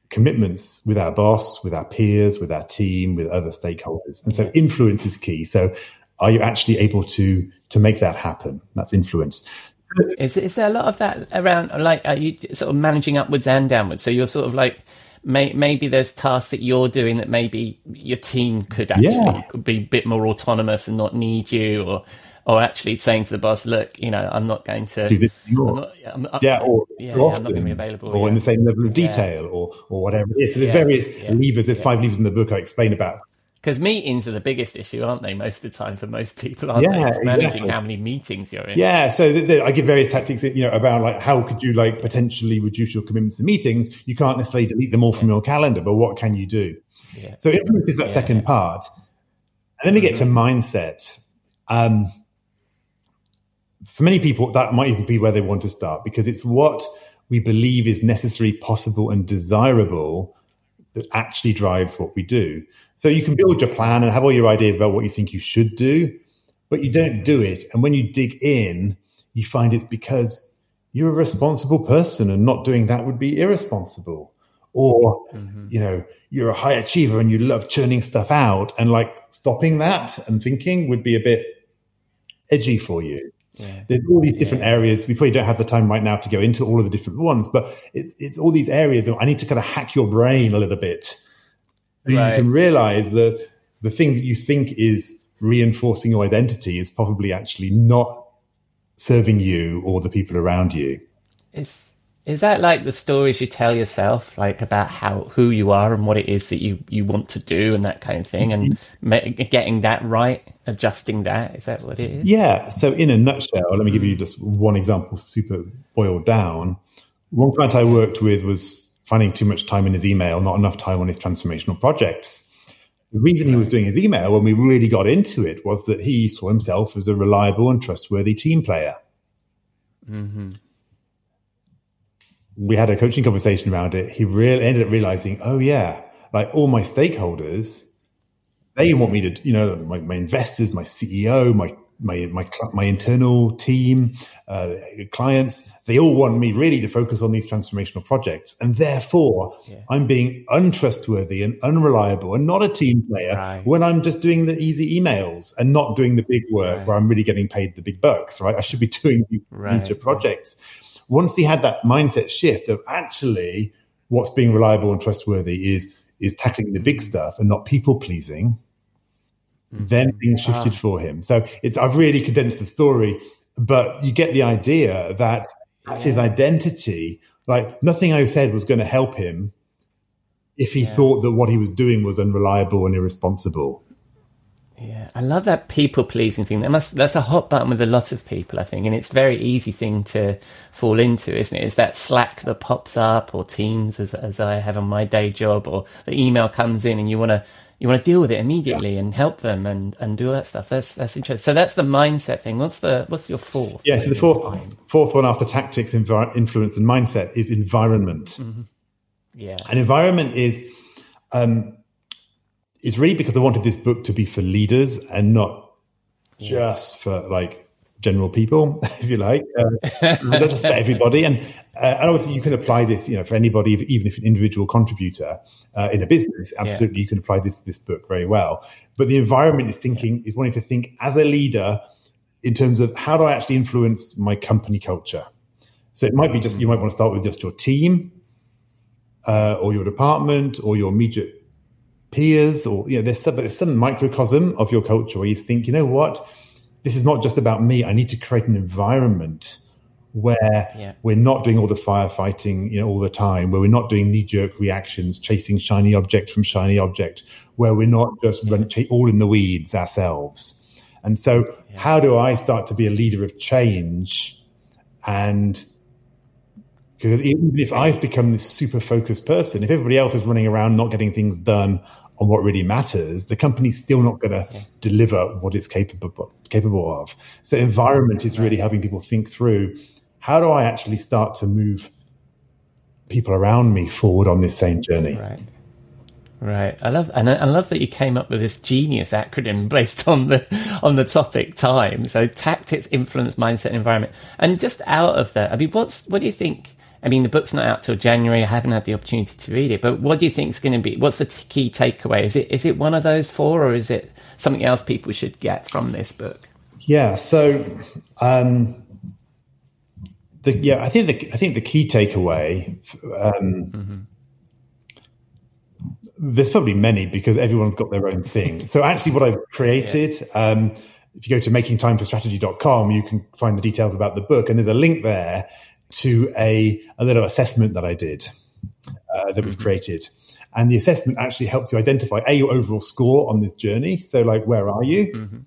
commitments with our boss, with our peers, with our team, with other stakeholders. And so influence is key. So are you actually able to make that happen? That's influence. Is there a lot of that around, are you sort of managing upwards and downwards? So you're sort of maybe there's tasks that you're doing that maybe your team could actually be a bit more autonomous and not need you, or actually saying to the boss, look, I'm not going to do this anymore. I'm not going to be available. Or in the same level of detail or whatever it is. So there's various levers. There's 5 levers in the book I explain about. Because meetings are the biggest issue, aren't they, most of the time for most people, aren't they? It's managing how many meetings you're in. Yeah, so I give various tactics, about how could you potentially reduce your commitments to meetings. You can't necessarily delete them all from your calendar, but what can you do? Yeah. So influence is that second part. And then we get to mindset. For many people, that might even be where they want to start, because it's what we believe is necessary, possible, and desirable that actually drives what we do. So you can build your plan and have all your ideas about what you think you should do, but you don't do it. And when you dig in, you find it's because you're a responsible person and not doing that would be irresponsible. Or, you're a high achiever and you love churning stuff out, and stopping that and thinking would be a bit edgy for you. Yeah. There's all these different areas. We probably don't have the time right now to go into all of the different ones, but it's all these areas that I need to kind of hack your brain a little bit. So you can realize that the thing that you think is reinforcing your identity is probably actually not serving you or the people around you. Is that the stories you tell yourself, about who you are and what it is that you want to do and that kind of thing, and getting that right, adjusting that? Is that what it is? Yeah. So in a nutshell, let me give you just one example, super boiled down. One client I worked with was finding too much time in his email, not enough time on his transformational projects. The reason he was doing his email, when we really got into it, was that he saw himself as a reliable and trustworthy team player. Mm-hmm. We had a coaching conversation around it. He really ended up realizing, oh yeah, like all my stakeholders, they want me to, you know, my investors, my CEO, my internal team, clients, they all want me really to focus on these transformational projects. And therefore, I'm being untrustworthy and unreliable and not a team player when I'm just doing the easy emails and not doing the big work where I'm really getting paid the big bucks, right? I should be doing these major projects. Once he had that mindset shift of actually what's being reliable and trustworthy is tackling the big stuff and not people pleasing, then things shifted for him. So I've really condensed the story, but you get the idea that that's his identity. Like nothing I said was going to help him if he thought that what he was doing was unreliable and irresponsible. Yeah, I love that people-pleasing thing. That's a hot button with a lot of people, I think, and it's a very easy thing to fall into, isn't it? It's that Slack that pops up, or Teams, as I have on my day job, or the email comes in and you want to deal with it immediately and help them and do all that stuff. That's interesting. So that's the mindset thing. What's your fourth? Yeah, so the fourth one after tactics, influence, and mindset is environment. Mm-hmm. Yeah, and environment is. It's really because I wanted this book to be for leaders and not just for like general people, if you like, not just for everybody. And obviously you can apply this, you know, for anybody, even if an individual contributor in a business, absolutely you can apply this book very well. But the environment is wanting to think as a leader in terms of how do I actually influence my company culture? So it might be you might want to start with just your team or your department or your immediate peers, or you know, there's some microcosm of your culture where you think, you know what, this is not just about me. I need to create an environment where we're not doing all the firefighting, you know, all the time, where we're not doing knee-jerk reactions, chasing shiny object from shiny object, where we're not just all in the weeds ourselves. And so, how do I start to be a leader of change? And because even if I've become this super focused person, if everybody else is running around not getting things done on what really matters, the company's still not going to deliver what it's capable of. So environment is really helping people think through, how do I actually start to move people around me forward on this same journey? Right. I love that you came up with this genius acronym based on the topic time. So tactics, influence, mindset, and environment. And just out of that, I mean, what do you think? I mean, the book's not out till January. I haven't had the opportunity to read it, but what do you think is going to be? What's the key takeaway? Is it one of those four, or is it something else people should get from this book? Yeah. So, I think the key takeaway. There's probably many because everyone's got their own thing. So actually, what I've created. If you go to makingtimeforstrategy.com, you can find the details about the book, and there's a link there to a little assessment that I did that we've created. And the assessment actually helps you identify, A, your overall score on this journey. So like, where are you? Mm-hmm.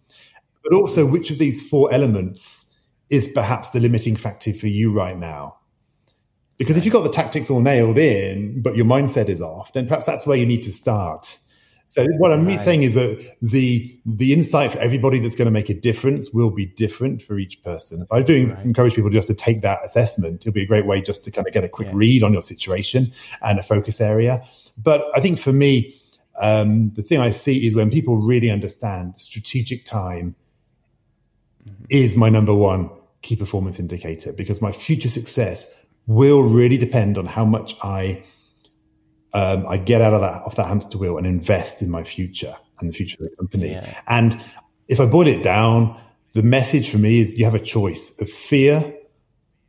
But also, which of these four elements is perhaps the limiting factor for you right now? Because if you've got the tactics all nailed in, but your mindset is off, then perhaps that's where you need to start. So what I'm saying is that the insight for everybody that's going to make a difference will be different for each person. So I do encourage people just to take that assessment. It'll be a great way just to kind of get a quick read on your situation and a focus area. But I think for me, the thing I see is when people really understand strategic time is my number one key performance indicator, because my future success will really depend on how much I get out of that hamster wheel and invest in my future and the future of the company. Yeah. And if I boil it down, the message for me is you have a choice of fear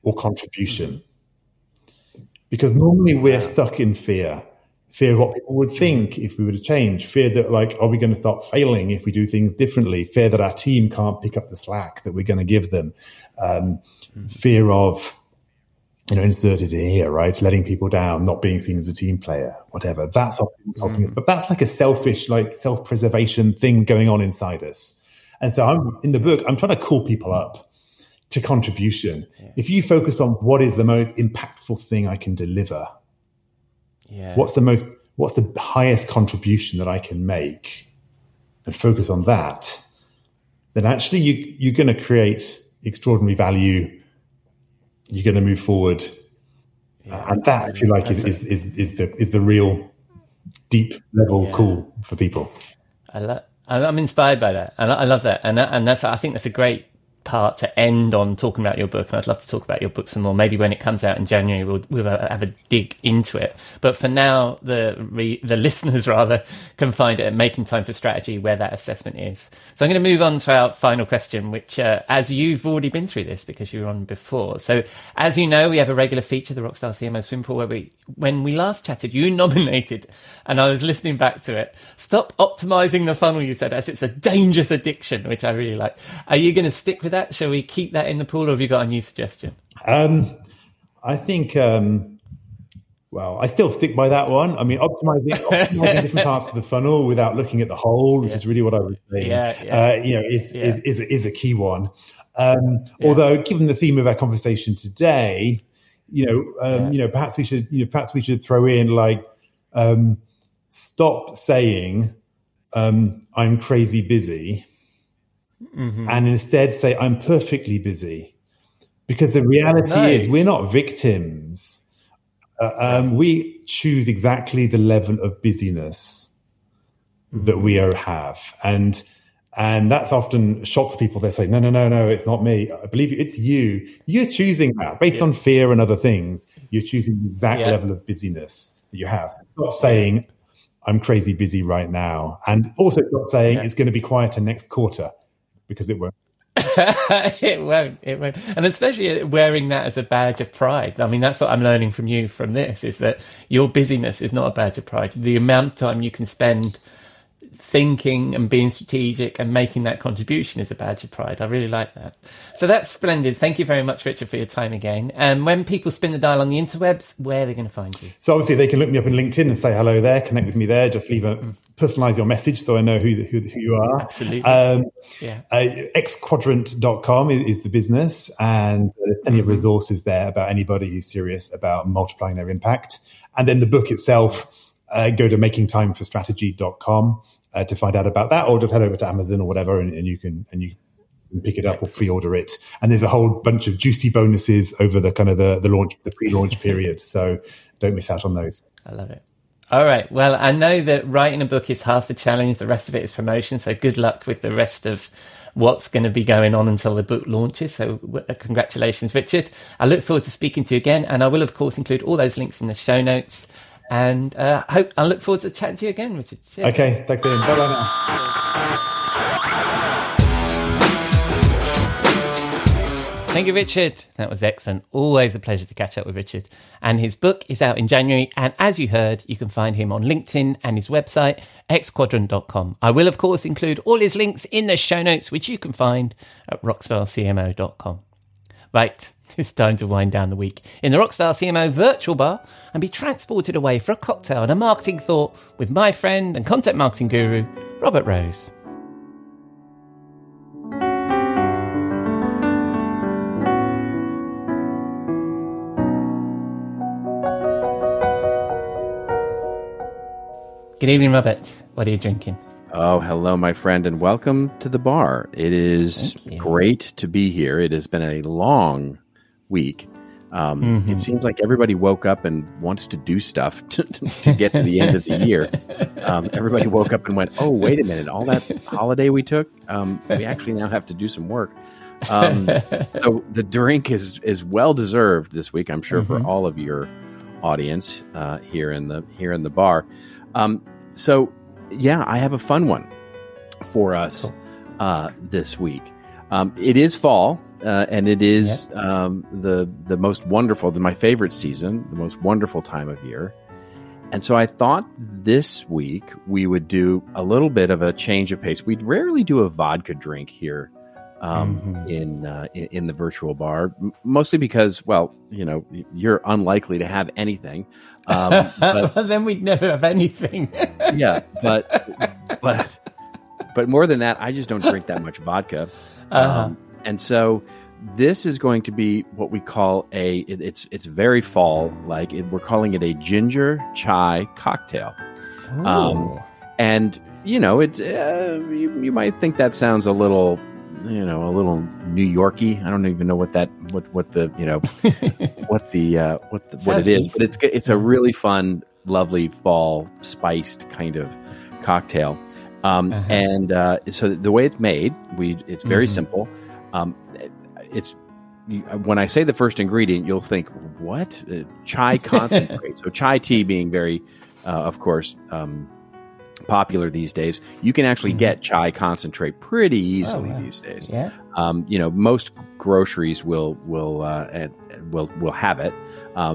or contribution. Because normally we're stuck in fear. Fear of what people would think if we were to change. Fear that, like, are we going to start failing if we do things differently? Fear that our team can't pick up the slack that we're going to give them. Fear of... you know, inserted in here, right? Letting people down, not being seen as a team player, whatever. That's helping us. But that's like a selfish, like self-preservation thing going on inside us. And so I'm in the book, I'm trying to call people up to contribution. Yeah. If you focus on what is the most impactful thing I can deliver, yeah, what's the highest contribution that I can make, and focus on that, then actually you're going to create extraordinary value. You're going to move forward. Yeah. And that, if you like, is the real deep level call for people. I'm inspired by that. And I love that. And that's, I think that's a great part to end on talking about your book. And I'd love to talk about your book some more. Maybe when it comes out in January, we'll have a dig into it. But for now, the listeners rather can find it at Making Time for Strategy, where that assessment is. So I'm going to move on to our final question, which as you've already been through this because you were on before. So as you know, we have a regular feature, the Rockstar CMO Swim Pool, where when we last chatted, you nominated, and I was listening back to it, stop optimizing the funnel, you said, as it's a dangerous addiction, which I really like. Are you going to stick with that? Shall we keep that in the pool, or have you got a new suggestion? I think, I still stick by that one. I mean, optimizing different parts of the funnel without looking at the whole, which is really what I was saying, is a key one. Although, given the theme of our conversation today, perhaps we should throw in stop saying I'm crazy busy. Mm-hmm. And instead say, I'm perfectly busy. Because the reality is we're not victims. We choose exactly the level of busyness that we have. And that's often a shock for people. They say, no, it's not me. I believe you, it's you. You're choosing that based on fear and other things. You're choosing the exact level of busyness that you have. So stop saying, I'm crazy busy right now. And also stop saying it's going to be quieter next quarter. Because it won't. It won't. And especially wearing that as a badge of pride. I mean, that's what I'm learning from you from this, is that your busyness is not a badge of pride. The amount of time you can spend thinking and being strategic and making that contribution is a badge of pride. I really like that. So that's splendid. Thank you very much, Richard, for your time again. And when people spin the dial on the interwebs, where are they going to find you? So obviously they can look me up on LinkedIn and say hello there, connect with me there, just leave a personalize your message so I know who you are. Absolutely. Xquadrant.com is the business, and there's plenty of resources there about anybody who's serious about multiplying their impact. And then the book itself, go to makingtimeforstrategy.com to find out about that, or just head over to Amazon or whatever, and you can pick it up or pre-order it. And there's a whole bunch of juicy bonuses over the kind of the pre-launch period, so don't miss out on those. I love it. All right. Well, I know that writing a book is half the challenge; the rest of it is promotion. So good luck with the rest of what's going to be going on until the book launches. So congratulations, Richard. I look forward to speaking to you again, and I will, of course, include all those links in the show notes. And I look forward to chatting to you again, Richard. Cheers. Okay, thanks, Ian. Bye-bye now. Thank you, Richard. That was excellent. Always a pleasure to catch up with Richard. And his book is out in January. And as you heard, you can find him on LinkedIn and his website, xquadrant.com. I will, of course, include all his links in the show notes, which you can find at rockstarcmo.com. Right. It's time to wind down the week in the Rockstar CMO virtual bar and be transported away for a cocktail and a marketing thought with my friend and content marketing guru, Robert Rose. Good evening, Robert. What are you drinking? Oh, hello, my friend, and welcome to the bar. It is great to be here. It has been a long week. It seems like everybody woke up and wants to do stuff to get to the end of the year. Everybody woke up and went, oh, wait a minute, all that holiday we took, we actually now have to do some work. So the drink is well deserved this week, I'm sure, for all of your audience here in the bar. So yeah, I have a fun one for us this week. It is fall, and it is the most wonderful, my favorite season, the most wonderful time of year. And so I thought this week we would do a little bit of a change of pace. We rarely do a vodka drink here in the virtual bar, mostly because, well, you're unlikely to have anything. But, well, then we'd never have anything. Yeah, but more than that, I just don't drink that much vodka. And so This is going to be what we call it's very fall, like we're calling it a ginger chai cocktail. Oh. And you know, it's you might think that sounds a little, you know, a little New Yorky. I don't even know what it is, but it's a really fun, lovely fall spiced kind of cocktail. So the way it's made, it's very simple. It's when I say the first ingredient, you'll think, what? Chai concentrate. So chai tea being very, of course, popular these days. You can actually get chai concentrate pretty easily these days. Yeah. Most groceries will have it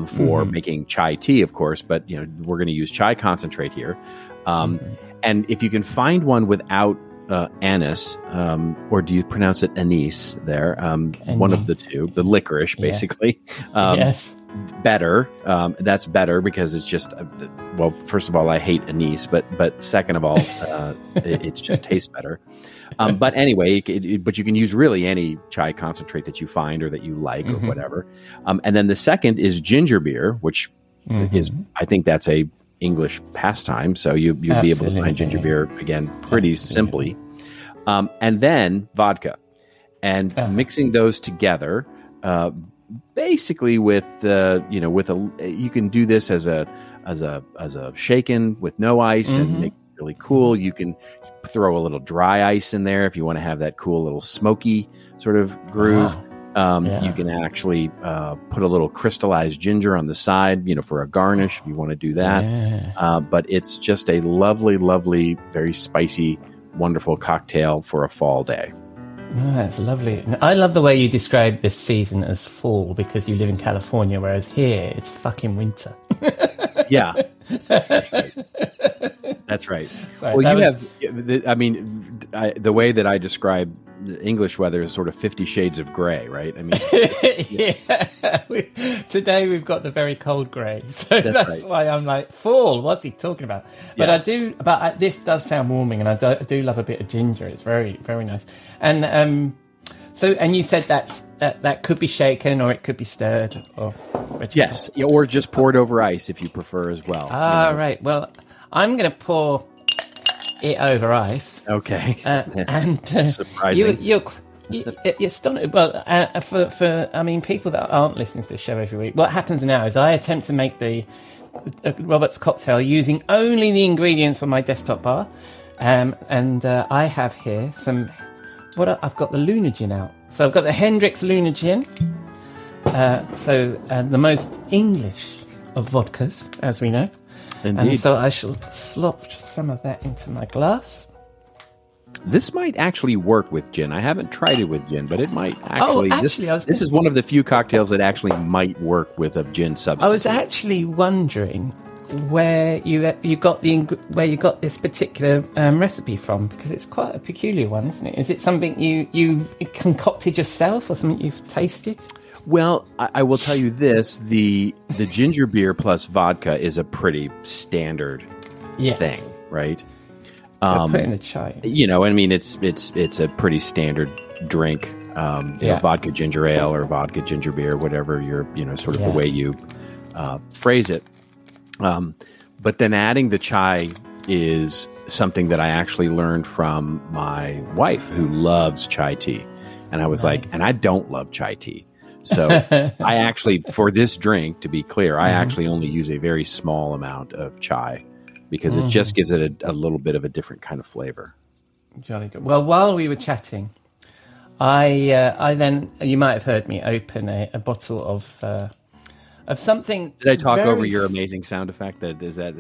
for making chai tea, of course. But we're going to use chai concentrate here, and if you can find one without anise, or do you pronounce it anise there? One of the two, the licorice, basically. Yeah. Yes. Better. That's better because it's just, well, first of all, I hate anise, but second of all, it just tastes better. But anyway, but you can use really any chai concentrate that you find or that you like or whatever. And then the second is ginger beer, which is, I think that's a English pastime, so you'd be able to find ginger beer again pretty simply, and then vodka, and mixing those together, basically with you can do this as a shaken with no ice and make it really cool. You can throw a little dry ice in there if you want to have that cool little smoky sort of groove. Wow. You can actually put a little crystallized ginger on the side, for a garnish if you want to do that. Yeah. But it's just a lovely, lovely, very spicy, wonderful cocktail for a fall day. Oh, that's lovely. I love the way you describe this season as fall because you live in California, whereas here it's fucking winter. Yeah, that's right. That's right. Sorry, well, the way that I describe the English weather is sort of 50 shades of gray, right? I mean, today we've got the very cold gray, so that's right. Why I'm like, fall, what's he talking about? But yeah. This does sound warming, and I do love a bit of ginger. It's very, very nice. And you said that could be shaken or it could be stirred, or yes, or just poured over ice if you prefer as well. Right. Well, I'm going to pour it over ice. Okay. Surprising. You're stunning. Well, for people that aren't listening to the show every week, what happens now is I attempt to make the Robert's cocktail using only the ingredients on my desktop bar, and I have here some. I've got the Lunar Gin out, so I've got the Hendrick's Lunar Gin. The most English of vodkas, as we know. Indeed. And so I shall slop some of that into my glass. This might actually work with gin. I haven't tried it with gin, but it might actually. Oh, actually, this is one of the few cocktails that actually might work with a gin substitute. I was actually wondering where you got this particular recipe from, because it's quite a peculiar one, isn't it? Is it something you concocted yourself or something you've tasted? Well, I will tell you this: the ginger beer plus vodka is a pretty standard thing, right? Put in the chai. It's a pretty standard drink. Vodka ginger ale or vodka ginger beer, whatever sort of the way you phrase it. But then adding the chai is something that I actually learned from my wife, who loves chai tea, and I was like, and I don't love chai tea. So I actually, for this drink, to be clear, I actually only use a very small amount of chai because it just gives it a little bit of a different kind of flavor. Jolly good. Well, while we were chatting, I then, you might have heard me open a bottle of something. Did I talk over your amazing sound effect? Is that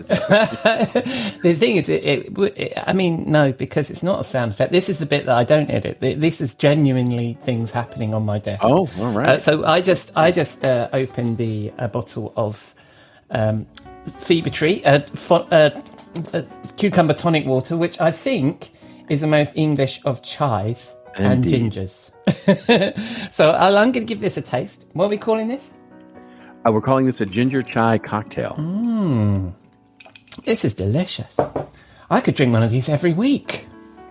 the thing is, no, because it's not a sound effect. This is the bit that I don't edit. This is genuinely things happening on my desk. Oh, all right. So I just opened a bottle of Fever Tree, cucumber tonic water, which I think is the most English of chais and gingers. So I'm going to give this a taste. What are we calling this? We're calling this a ginger chai cocktail. This is delicious. I could drink one of these every week.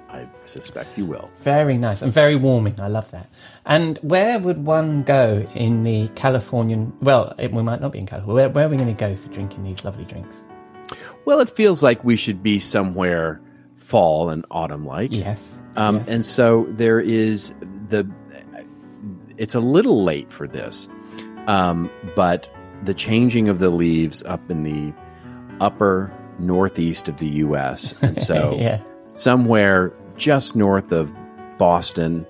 I I suspect you will. Very nice and very warming. I love that. And where would one go in the Californian... Well, we might not be in California. Where are we going to go for drinking these lovely drinks? Well, it feels like we should be somewhere fall and autumn-like. Yes. Yes. And so there is the... It's a little late for this, but the changing of the leaves up in the upper northeast of the U.S. And so yeah. Somewhere just north of Boston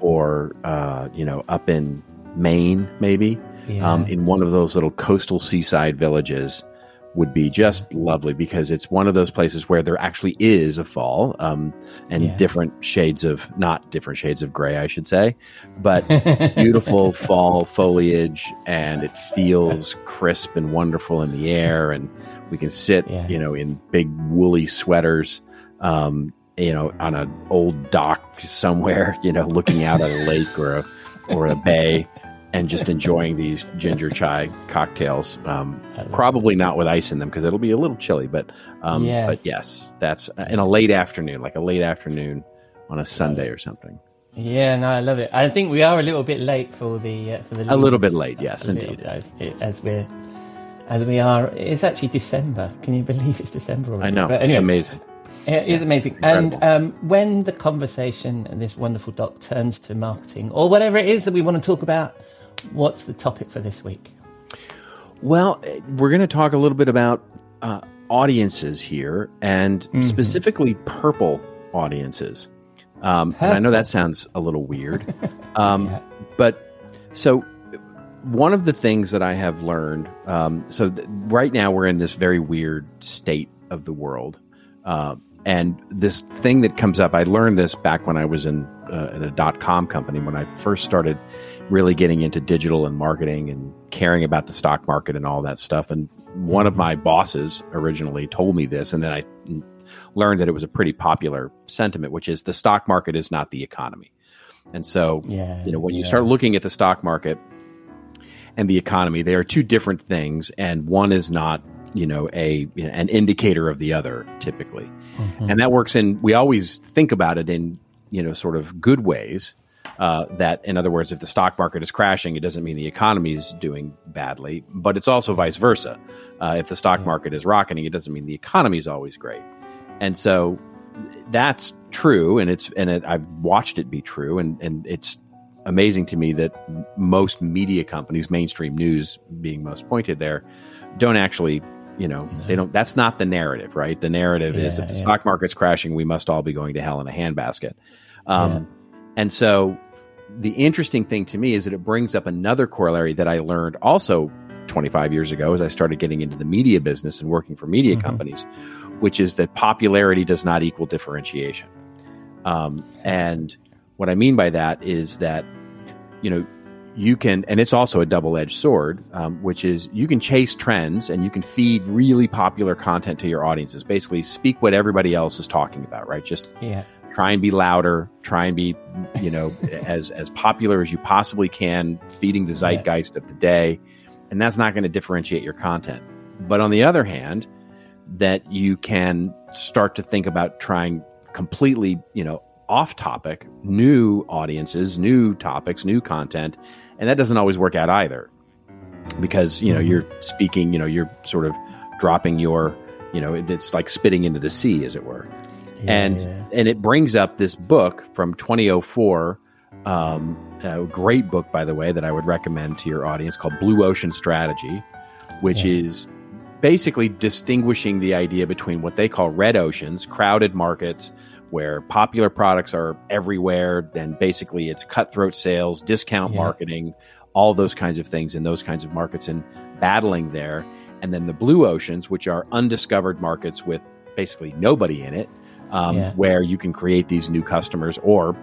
or, up in Maine, maybe, in one of those little coastal seaside villages would be just lovely because it's one of those places where there actually is a fall different shades of, not different shades of gray, I should say, but beautiful fall foliage, and it feels crisp and wonderful in the air. And we can sit, in big woolly sweaters, on an old dock somewhere, looking out at a lake or a bay. And just enjoying these ginger chai cocktails, probably not with ice in them because it'll be a little chilly. But yes, that's in a late afternoon, like a late afternoon on a Sunday or something. Yeah, no, I love it. I think we are a little bit late for the leaves. A little bit late, yes, indeed. As we are, it's actually December. Can you believe it's December already? I know, anyway, it's amazing. It is amazing. And when the conversation and this wonderful doc turns to marketing or whatever it is that we want to talk about, what's the topic for this week? Well, we're going to talk a little bit about audiences here, and specifically purple audiences. And I know that sounds a little weird. But so one of the things that I have learned, right now we're in this very weird state of the world. And this thing that comes up, I learned this back when I was in a dot-com company, when I first started really getting into digital and marketing and caring about the stock market and all that stuff. And one of my bosses originally told me this, and then I learned that it was a pretty popular sentiment, which is the stock market is not the economy. And so, when you start looking at the stock market and the economy, they are two different things, and one is not an indicator of the other typically. And that works in, we always think about it in, sort of good ways, that in other words, if the stock market is crashing, it doesn't mean the economy is doing badly, but it's also vice versa. If the stock market is rocketing, it doesn't mean the economy is always great. And so that's true. And I've watched it be true. And it's amazing to me that most media companies, mainstream news being most pointed there, don't actually, they don't, that's not the narrative, right? The narrative is if the stock market's crashing, we must all be going to hell in a handbasket. And so the interesting thing to me is that it brings up another corollary that I learned also 25 years ago as I started getting into the media business and working for media companies, which is that popularity does not equal differentiation. And what I mean by that is that, you can, and it's also a double-edged sword, which is you can chase trends and you can feed really popular content to your audiences. Basically, speak what everybody else is talking about, right? Just try and be louder, try and be, as popular as you possibly can, feeding the zeitgeist of the day. And that's not going to differentiate your content. But on the other hand, that you can start to think about trying completely, off-topic, new audiences, new topics, new content, and that doesn't always work out either, because you're speaking, you're sort of dropping your, it's like spitting into the sea, as it were, and it brings up this book from 2004, a great book by the way that I would recommend to your audience called Blue Ocean Strategy, which is basically distinguishing the idea between what they call red oceans, crowded markets, where popular products are everywhere, and basically it's cutthroat sales, discount marketing, all those kinds of things in those kinds of markets and battling there. And then the blue oceans, which are undiscovered markets with basically nobody in it, where you can create these new customers, or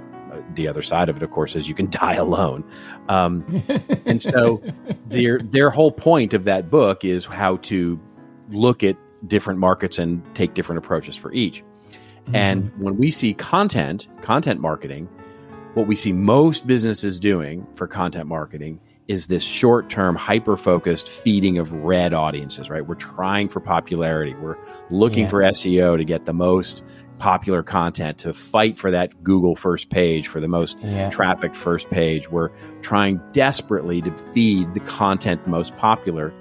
the other side of it, of course, is you can die alone. And so their whole point of that book is how to look at different markets and take different approaches for each. And when we see content marketing, what we see most businesses doing for content marketing is this short-term, hyper-focused feeding of red audiences, right? We're trying for popularity. We're looking for SEO to get the most popular content, to fight for that Google first page, for the most trafficked first page. We're trying desperately to feed the content most popular.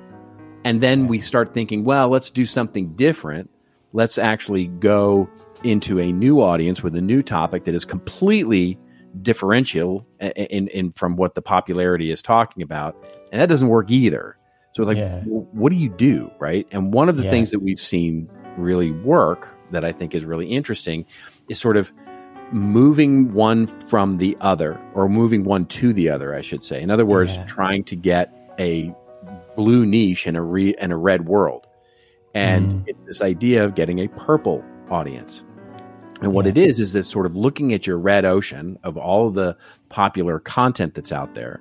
And then we start thinking, well, let's do something different. Let's actually go into a new audience with a new topic that is completely differential in from what the popularity is talking about. And that doesn't work either. So it's like, what do you do, right? And one of the things that we've seen really work that I think is really interesting is sort of moving one from the other, or moving one to the other, I should say. In other words, trying to get a blue niche in a red world. And it's this idea of getting a purple audience. And what it is this sort of looking at your red ocean of all of the popular content that's out there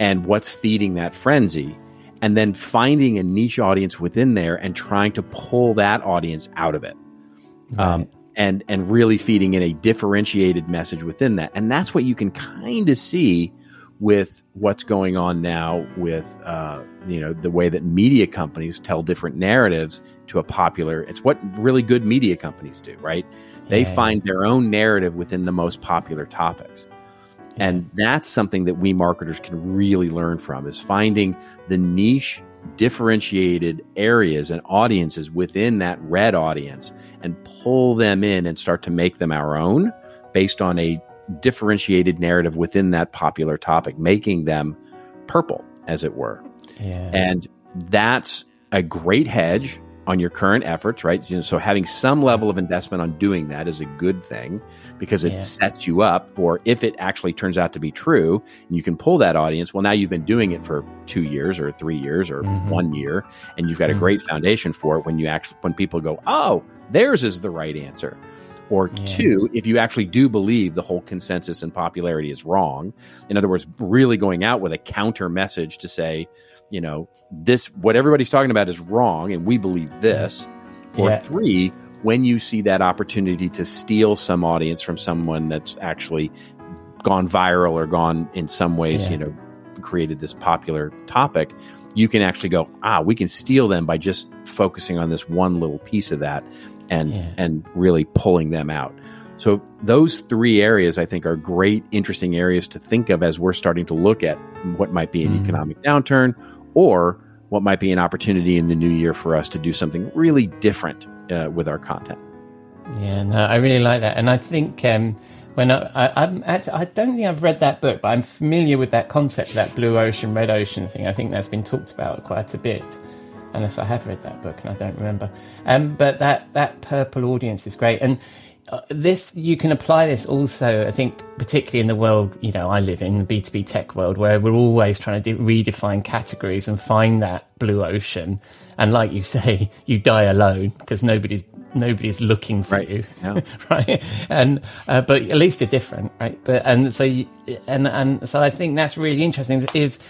and what's feeding that frenzy, and then finding a niche audience within there and trying to pull that audience out of it. And really feeding in a differentiated message within that. And that's what you can kind of see with what's going on now with, the way that media companies tell different narratives to a popular. It's what really good media companies do, right? They find their own narrative within the most popular topics. And that's something that we marketers can really learn from, is finding the niche, differentiated areas and audiences within that red audience and pull them in and start to make them our own based on a differentiated narrative within that popular topic, making them purple, as it were. And that's a great hedge on your current efforts, right? So having some level of investment on doing that is a good thing, because it sets you up for, if it actually turns out to be true and you can pull that audience, well, now you've been doing it for 2 years or 3 years or 1 year, and you've got a great foundation for it when you actually, when people go, oh, theirs is the right answer. Or two, if you actually do believe the whole consensus and popularity is wrong. In other words, really going out with a counter message to say, you know, this, what everybody's talking about is wrong, and we believe this. Or three, when you see that opportunity to steal some audience from someone that's actually gone viral or gone in some ways, you know, created this popular topic, you can actually go, ah, we can steal them by just focusing on this one little piece of that and really pulling them out. So those three areas, I think, are great, interesting areas to think of as we're starting to look at what might be an economic downturn, or what might be an opportunity in the new year for us to do something really different with our content. Yeah, no, I really like that. And I think when I don't think I've read that book, but I'm familiar with that concept, that blue ocean, red ocean thing. I think that's been talked about quite a bit. Unless I have read that book and I don't remember. But that purple audience is great. And this, you can apply this also, I think, particularly in the world, you know, I live in, the B2B tech world, where we're always trying to redefine categories and find that blue ocean. And like you say, you die alone because nobody's looking for you. No. Right. And, but at least you're different. Right. But, and so I think that's really interesting, is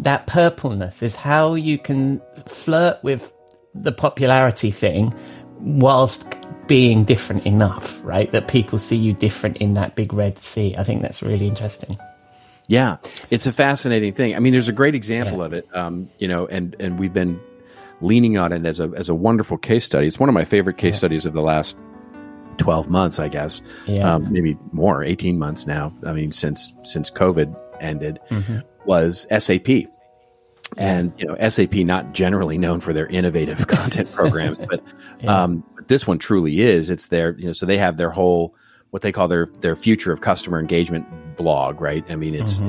that purpleness is how you can flirt with the popularity thing whilst being different enough, right? That people see you different in that big red sea. I think that's really interesting. Yeah, it's a fascinating thing. I mean, there's a great example of it, and we've been leaning on it as a wonderful case study. It's one of my favorite case studies of the last 12 months, I guess, maybe more, 18 months now. I mean, since COVID ended, was SAP. And, you know, SAP, not generally known for their innovative content programs, but this one truly is. It's their, you know, so they have their whole, what they call their future of customer engagement blog, right? I mean, it's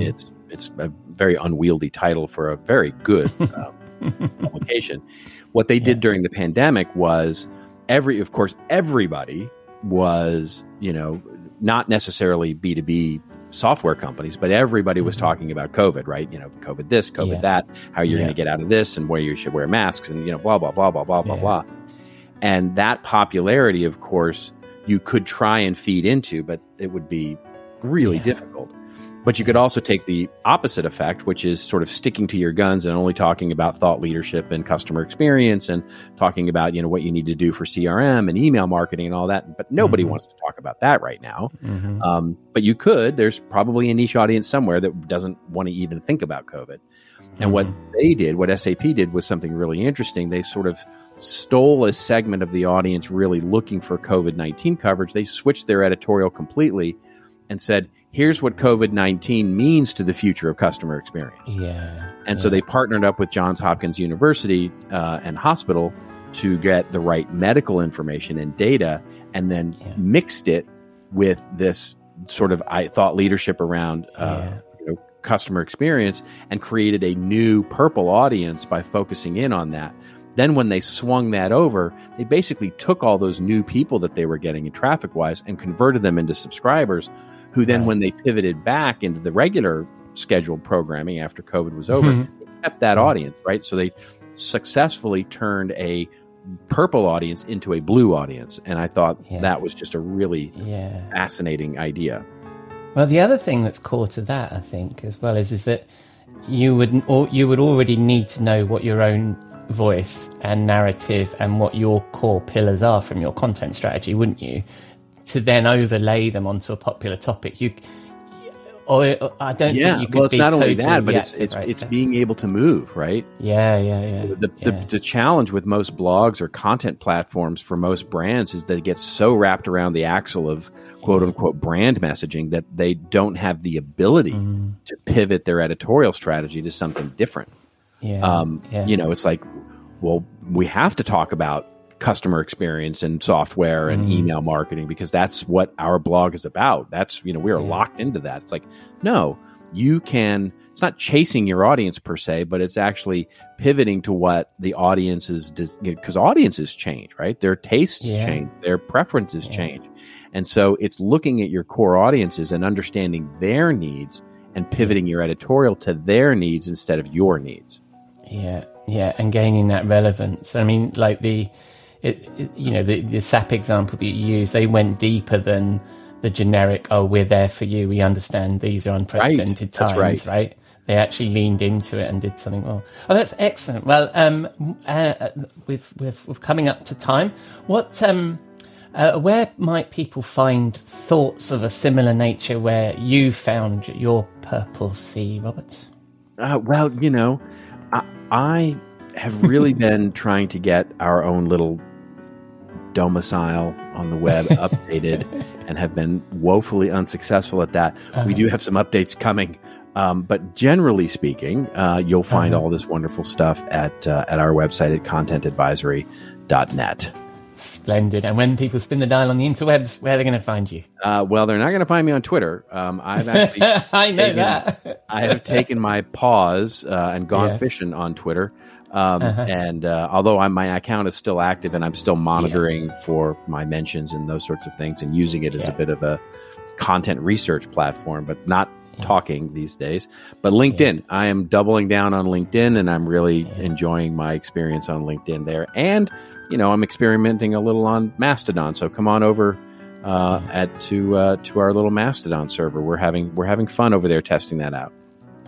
a very unwieldy title for a very good publication. What they did during the pandemic was everybody was, you know, not necessarily B2B software companies, but everybody was talking about COVID, right? You know, COVID this, COVID that, how you're going to get out of this, and where you should wear masks, and, you know, blah, blah, blah, blah, blah, blah, blah. And that popularity, of course, you could try and feed into, but it would be really difficult. But you could also take the opposite effect, which is sort of sticking to your guns and only talking about thought leadership and customer experience, and talking about, you know, what you need to do for CRM and email marketing and all that. But nobody wants to talk about that right now. But you could. There's probably a niche audience somewhere that doesn't want to even think about COVID. And what they did, what SAP did, was something really interesting. They sort of stole a segment of the audience really looking for COVID-19 coverage. They switched their editorial completely and said, here's what COVID-19 means to the future of customer experience. Yeah. And so they partnered up with Johns Hopkins University and hospital to get the right medical information and data, and then mixed it with this sort of thought leadership around customer experience, and created a new purple audience by focusing in on that. Then when they swung that over, they basically took all those new people that they were getting in traffic-wise and converted them into subscribers, who then when they pivoted back into the regular scheduled programming after COVID was over, kept that audience, right? So they successfully turned a purple audience into a blue audience. And I thought that was just a really fascinating idea. Well, the other thing that's core to that, I think, as well, is that you would already need to know what your own voice and narrative and what your core pillars are from your content strategy, wouldn't you? To then overlay them onto a popular topic, I don't think you could. Well, it's not only that, but it's being able to move, right? Yeah. The challenge with most blogs or content platforms for most brands is that it gets so wrapped around the axle of quote unquote brand messaging that they don't have the ability to pivot their editorial strategy to something different. You know, it's like, well, we have to talk about customer experience and software and email marketing because that's what our blog is about. That's, you know, we are locked into that. It's like, no, you can, it's not chasing your audience per se, but it's actually pivoting to what the audience is, because audiences change, right? Their tastes change, their preferences change. And so it's looking at your core audiences and understanding their needs and pivoting your editorial to their needs instead of your needs. Yeah. And gaining that relevance. I mean, like the SAP example that you use, they went deeper than the generic, oh, we're there for you, we understand these are unprecedented times, right? They actually leaned into it and did something well. Oh, that's excellent. Well, we're coming up to time. What, where might people find thoughts of a similar nature where you found your purple sea, Robert? Well, you know, I have really been trying to get our own little domicile on the web updated and have been woefully unsuccessful at that. We do have some updates coming, but generally speaking, you'll find all this wonderful stuff at our website at contentadvisory.net. Splendid. And when people spin the dial on the interwebs, where are they going to find you? Well, they're not going to find me on Twitter. I've actually I have taken my pause and gone fishing on Twitter. And although my account is still active and I'm still monitoring for my mentions and those sorts of things and using it as a bit of a content research platform, but not talking these days. But LinkedIn, I am doubling down on LinkedIn, and I'm really enjoying my experience on LinkedIn there. And, you know, I'm experimenting a little on Mastodon. So come on over to our little Mastodon server. We're having fun over there testing that out.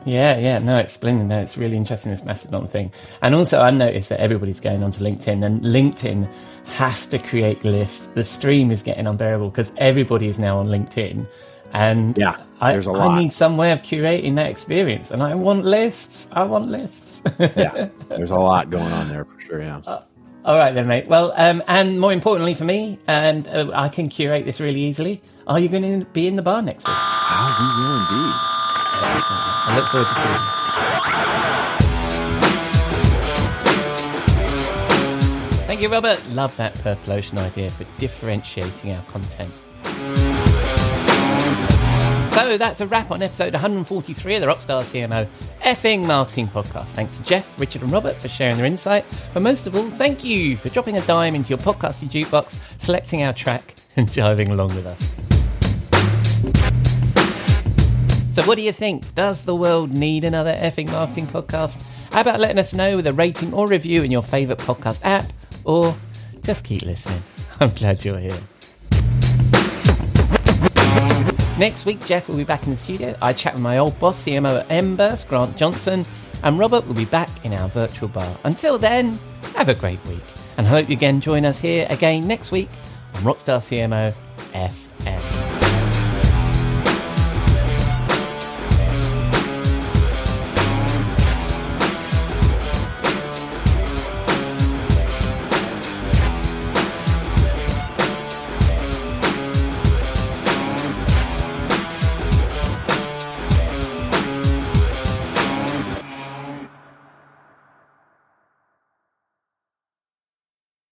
Yeah. No, it's splendid. No, it's really interesting, this Mastodon thing. And also I noticed that everybody's going onto LinkedIn, and LinkedIn has to create lists. The stream is getting unbearable because everybody is now on LinkedIn. And I need some way of curating that experience. And I want lists. Yeah, there's a lot going on there for sure, yeah. All right then, mate. Well, and more importantly for me, and I can curate this really easily, are you going to be in the bar next week? I will indeed. I look forward to seeing you. Thank you, Robert. Love that Purple Ocean idea for differentiating our content. So that's a wrap on episode 143 of the Rockstar CMO FM Marketing Podcast. Thanks to Jeff, Richard and Robert for sharing their insight. But most of all, thank you for dropping a dime into your podcasting jukebox, selecting our track and jiving along with us. So what do you think? Does the world need another effing marketing podcast? How about letting us know with a rating or review in your favourite podcast app? Or just keep listening. I'm glad you're here. Next week, Jeff will be back in the studio. I chat with my old boss, CMO at Embers, Grant Johnson, and Robert will be back in our virtual bar. Until then, have a great week, and hope you again join us here again next week on Rockstar CMO FM.